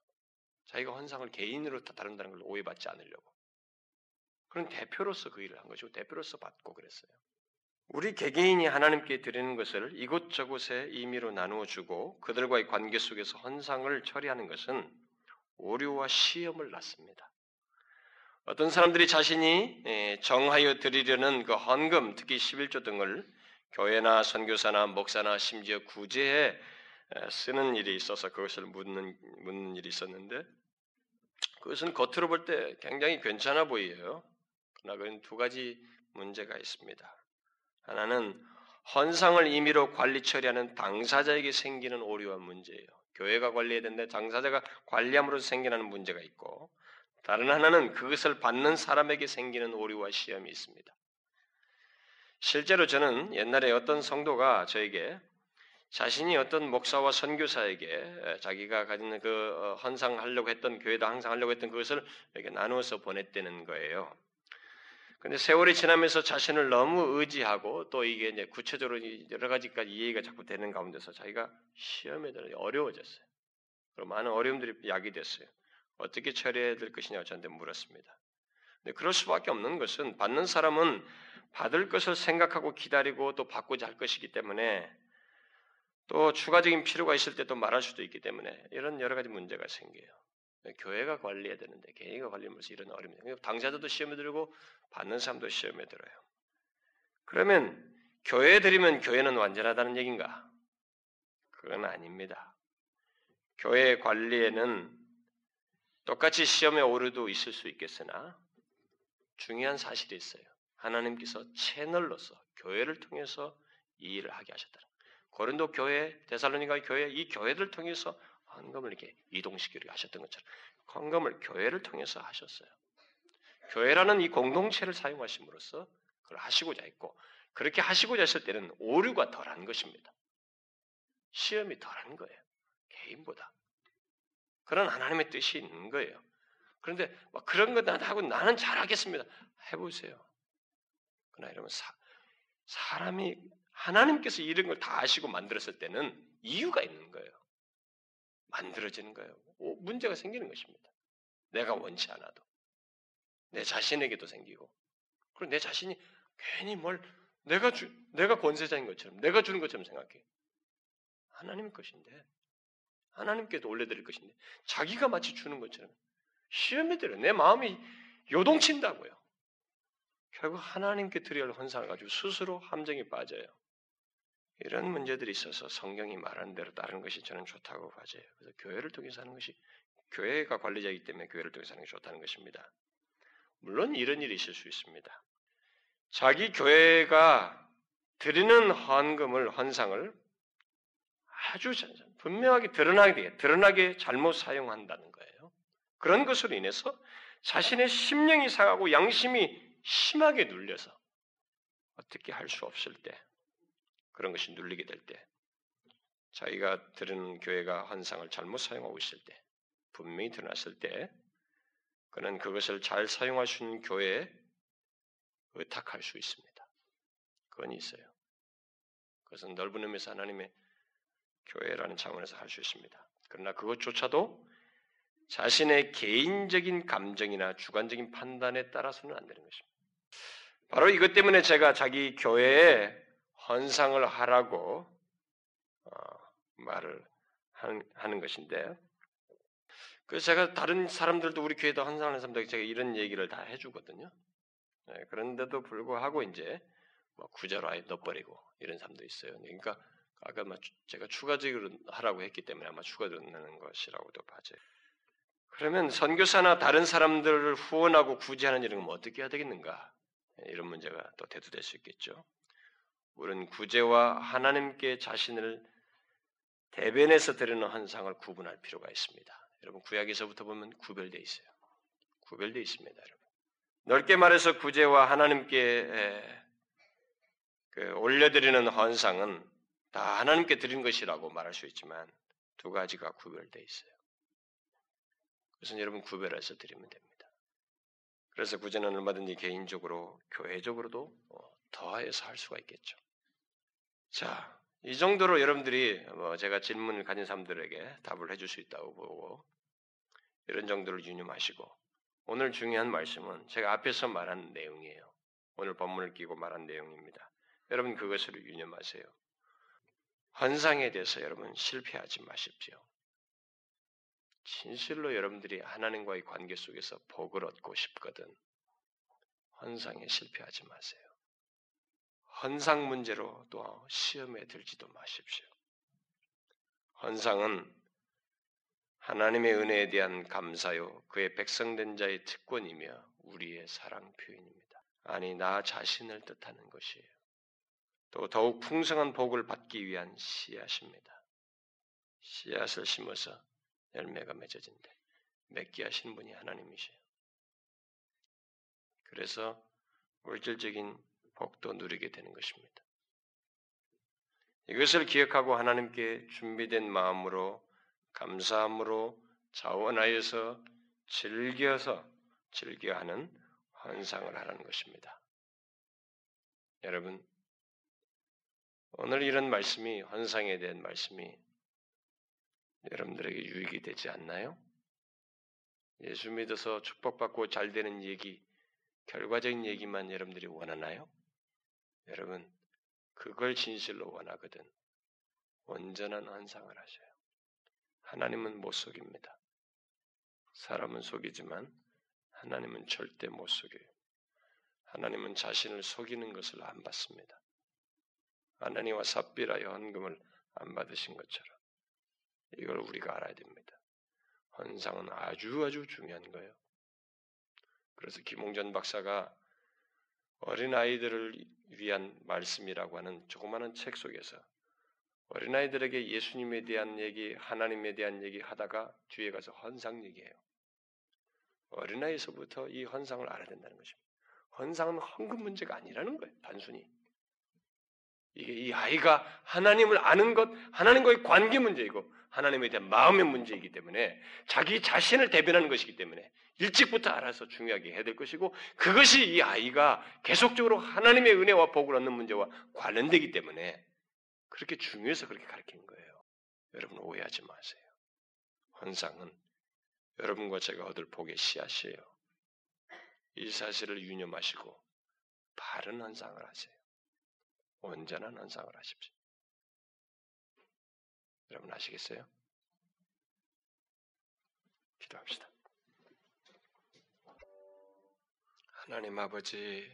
자기가 헌상을 개인으로 다룬다는 걸 오해받지 않으려고. 그런 대표로서 그 일을 한 것이고 대표로서 받고 그랬어요. 우리 개개인이 하나님께 드리는 것을 이곳저곳에 임의로 나누어주고 그들과의 관계 속에서 헌상을 처리하는 것은 오류와 시험을 낳습니다. 어떤 사람들이 자신이 정하여 드리려는 그 헌금, 특히 11조 등을 교회나 선교사나 목사나 심지어 구제에 쓰는 일이 있어서 그것을 묻는 일이 있었는데 그것은 겉으로 볼 때 굉장히 괜찮아 보여요. 그러나 그건 두 가지 문제가 있습니다. 하나는 헌상을 임의로 관리 처리하는 당사자에게 생기는 오류와 문제예요. 교회가 관리해야 되는데 당사자가 관리함으로써 생겨나는 문제가 있고, 다른 하나는 그것을 받는 사람에게 생기는 오류와 시험이 있습니다. 실제로 저는 옛날에 어떤 성도가 저에게 자신이 어떤 목사와 선교사에게 자기가 가진 그 헌상하려고 했던, 교회도 항상 하려고 했던 그것을 이렇게 나누어서 보냈다는 거예요. 근데 세월이 지나면서 자신을 너무 의지하고 또 이게 이제 구체적으로 여러 가지까지 이해가 자꾸 되는 가운데서 자기가 시험에 대해 어려워졌어요. 그럼 많은 어려움들이 야기 됐어요. 어떻게 처리해야 될 것이냐고 저한테 물었습니다. 근데 그럴 수밖에 없는 것은 받는 사람은 받을 것을 생각하고 기다리고 또 받고자 할 것이기 때문에 또 추가적인 필요가 있을 때 또 말할 수도 있기 때문에 이런 여러 가지 문제가 생겨요. 교회가 관리해야 되는데 개인이 관리하면서 이런 어려움이 생겨요. 당사자도 시험에 들고 받는 사람도 시험에 들어요. 그러면 교회에 들이면 교회는 완전하다는 얘기인가? 그건 아닙니다. 교회 관리에는 똑같이 시험의 오류도 있을 수 있겠으나 중요한 사실이 있어요. 하나님께서 채널로서 교회를 통해서 이 일을 하게 하셨다는, 고린도 교회, 데살로니가 교회, 이 교회들을 통해서 헌금을 이렇게 이동시키려고 하셨던 것처럼 헌금을 교회를 통해서 하셨어요. 교회라는 이 공동체를 사용하심으로써 그걸 하시고자 했고, 그렇게 하시고자 했을 때는 오류가 덜한 것입니다. 시험이 덜한 거예요. 개인보다. 그런 하나님의 뜻이 있는 거예요. 그런데 막 그런 거 하고 나는 잘하겠습니다. 해보세요. 그러나 이러면 사람이 하나님께서 이런 걸 다 아시고 만들었을 때는 이유가 있는 거예요. 만들어지는 거예요. 문제가 생기는 것입니다. 내가 원치 않아도. 내 자신에게도 생기고. 그리고 내 자신이 괜히 뭘 내가 권세자인 것처럼, 내가 주는 것처럼 생각해. 하나님 것인데, 하나님께도 올려드릴 것인데 자기가 마치 주는 것처럼 시험에 들어 내 마음이 요동친다고요. 결국 하나님께 드려야 할 헌상을 가지고 스스로 함정에 빠져요. 이런 문제들이 있어서 성경이 말하는 대로 따르는 것이 저는 좋다고 봐져요. 그래서 교회를 통해서 하는 것이, 교회가 관리자이기 때문에 교회를 통해서 하는 것이 좋다는 것입니다. 물론 이런 일이 있을 수 있습니다. 자기 교회가 드리는 헌금을, 헌상을 아주 분명하게 드러나게 잘못 사용한다는 거예요. 그런 것으로 인해서 자신의 심령이 상하고 양심이 심하게 눌려서 어떻게 할 수 없을 때, 그런 것이 눌리게 될 때, 자기가 드리는 교회가 헌상을 잘못 사용하고 있을 때, 분명히 드러났을 때, 그는 그것을 잘 사용할 수 있는 교회에 의탁할 수 있습니다. 그건 있어요. 그것은 넓은 의미에서 하나님의 교회라는 차원에서 할 수 있습니다. 그러나 그것조차도 자신의 개인적인 감정이나 주관적인 판단에 따라서는 안 되는 것입니다. 바로 이것 때문에 제가 자기 교회에 헌상을 하라고 말을 하는 것인데, 그래서 제가 다른 사람들도, 우리 교회도 헌상하는 사람들에게 제가 이런 얘기를 다 해주거든요. 네, 그런데도 불구하고 이제 구제로 아예 넣어버리고 이런 사람도 있어요. 그러니까 아까 제가 추가적으로 하라고 했기 때문에 아마 추가적으로 넣는 것이라고도 봐져요. 그러면 선교사나 다른 사람들을 후원하고 구제하는 일은 어떻게 해야 되겠는가? 이런 문제가 또 대두될 수 있겠죠. 우리는 구제와 하나님께 자신을 대변해서 드리는 헌상을 구분할 필요가 있습니다. 여러분, 구약에서부터 보면 구별되어 있어요. 구별되어 있습니다, 여러분. 넓게 말해서 구제와 하나님께 올려드리는 헌상은 다 하나님께 드린 것이라고 말할 수 있지만 두 가지가 구별되어 있어요. 그래서 여러분 구별해서 드리면 됩니다. 그래서 구제는 얼마든지 개인적으로, 교회적으로도 더해서 할 수가 있겠죠. 자, 이 정도로 여러분들이 제가 질문을 가진 사람들에게 답을 해줄 수 있다고 보고, 이런 정도를 유념하시고, 오늘 중요한 말씀은 제가 앞에서 말한 내용이에요. 오늘 본문을 끼고 말한 내용입니다. 여러분 그것을 유념하세요. 헌상에 대해서 여러분 실패하지 마십시오. 진실로 여러분들이 하나님과의 관계 속에서 복을 얻고 싶거든 헌상에 실패하지 마세요. 헌상 문제로 또 시험에 들지도 마십시오. 헌상은 하나님의 은혜에 대한 감사요, 그의 백성된 자의 특권이며 우리의 사랑 표현입니다. 아니, 나 자신을 뜻하는 것이에요. 또 더욱 풍성한 복을 받기 위한 씨앗입니다. 씨앗을 심어서 열매가 맺어진대. 맺게 하시는 분이 하나님이셔요. 그래서 물질적인 복도 누리게 되는 것입니다. 이것을 기억하고 하나님께 준비된 마음으로 감사함으로 자원하여서 즐겨하는 환상을 하라는 것입니다. 여러분, 오늘 이런 말씀이, 환상에 대한 말씀이 여러분들에게 유익이 되지 않나요? 예수 믿어서 축복받고 잘되는 얘기, 결과적인 얘기만 여러분들이 원하나요? 여러분, 그걸 진실로 원하거든 온전한 환상을 하셔요. 하나님은 못 속입니다. 사람은 속이지만 하나님은 절대 못 속여요. 하나님은 자신을 속이는 것을 안 받습니다. 아나니와 삽비라의 헌금을 안 받으신 것처럼 이걸 우리가 알아야 됩니다. 헌상은 아주 중요한 거예요. 그래서 김홍전 박사가 어린아이들을 위한 말씀이라고 하는 조그마한 책 속에서 어린아이들에게 예수님에 대한 얘기, 하나님에 대한 얘기 하다가 뒤에 가서 헌상 얘기해요. 어린아이에서부터 이 헌상을 알아야 된다는 것입니다. 헌상은 헌금 문제가 아니라는 거예요. 단순히. 이게 이 아이가 하나님을 아는 것, 하나님과의 관계 문제이고 하나님에 대한 마음의 문제이기 때문에 자기 자신을 대변하는 것이기 때문에 일찍부터 알아서 중요하게 해야 될 것이고 그것이 이 아이가 계속적으로 하나님의 은혜와 복을 얻는 문제와 관련되기 때문에 그렇게 중요해서 그렇게 가르치는 거예요. 여러분 오해하지 마세요. 헌상은 여러분과 제가 얻을 복의 씨앗이에요. 이 사실을 유념하시고 바른 헌상을 하세요. 온전한 헌상을 하십시오. 여러분 아시겠어요? 기도합시다. 하나님 아버지,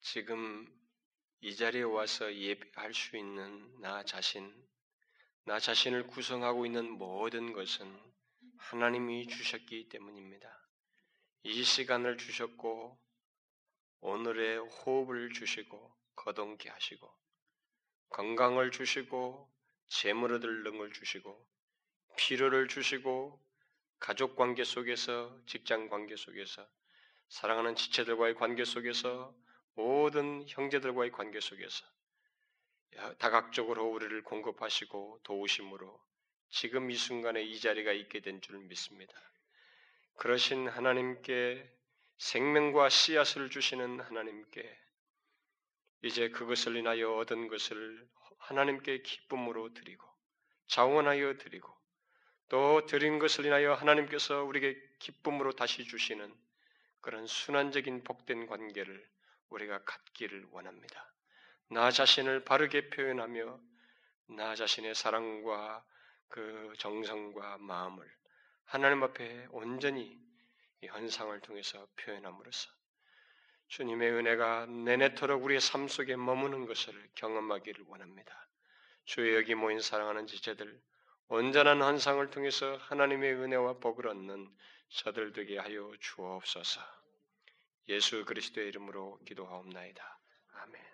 지금 이 자리에 와서 예배할 수 있는 나 자신, 나 자신을 구성하고 있는 모든 것은 하나님이 주셨기 때문입니다. 이 시간을 주셨고 오늘의 호흡을 주시고 거동케 하시고 건강을 주시고 재물 얻을 능을 주시고 필요를 주시고 가족관계 속에서 직장관계 속에서 사랑하는 지체들과의 관계 속에서 모든 형제들과의 관계 속에서 다각적으로 우리를 공급하시고 도우심으로 지금 이 순간에 이 자리가 있게 된 줄 믿습니다. 그러신 하나님께 생명과 씨앗을 주시는 하나님께 이제 그것을 인하여 얻은 것을 하나님께 기쁨으로 드리고 자원하여 드리고 또 드린 것을 인하여 하나님께서 우리에게 기쁨으로 다시 주시는 그런 순환적인 복된 관계를 우리가 갖기를 원합니다. 나 자신을 바르게 표현하며 나 자신의 사랑과 그 정성과 마음을 하나님 앞에 온전히 이 헌상을 통해서 표현함으로써 주님의 은혜가 내내토록 우리의 삶 속에 머무는 것을 경험하기를 원합니다. 주의 여기 모인 사랑하는 지체들, 온전한 헌상을 통해서 하나님의 은혜와 복을 얻는 저들 되게 하여 주옵소서. 예수 그리스도의 이름으로 기도하옵나이다. 아멘.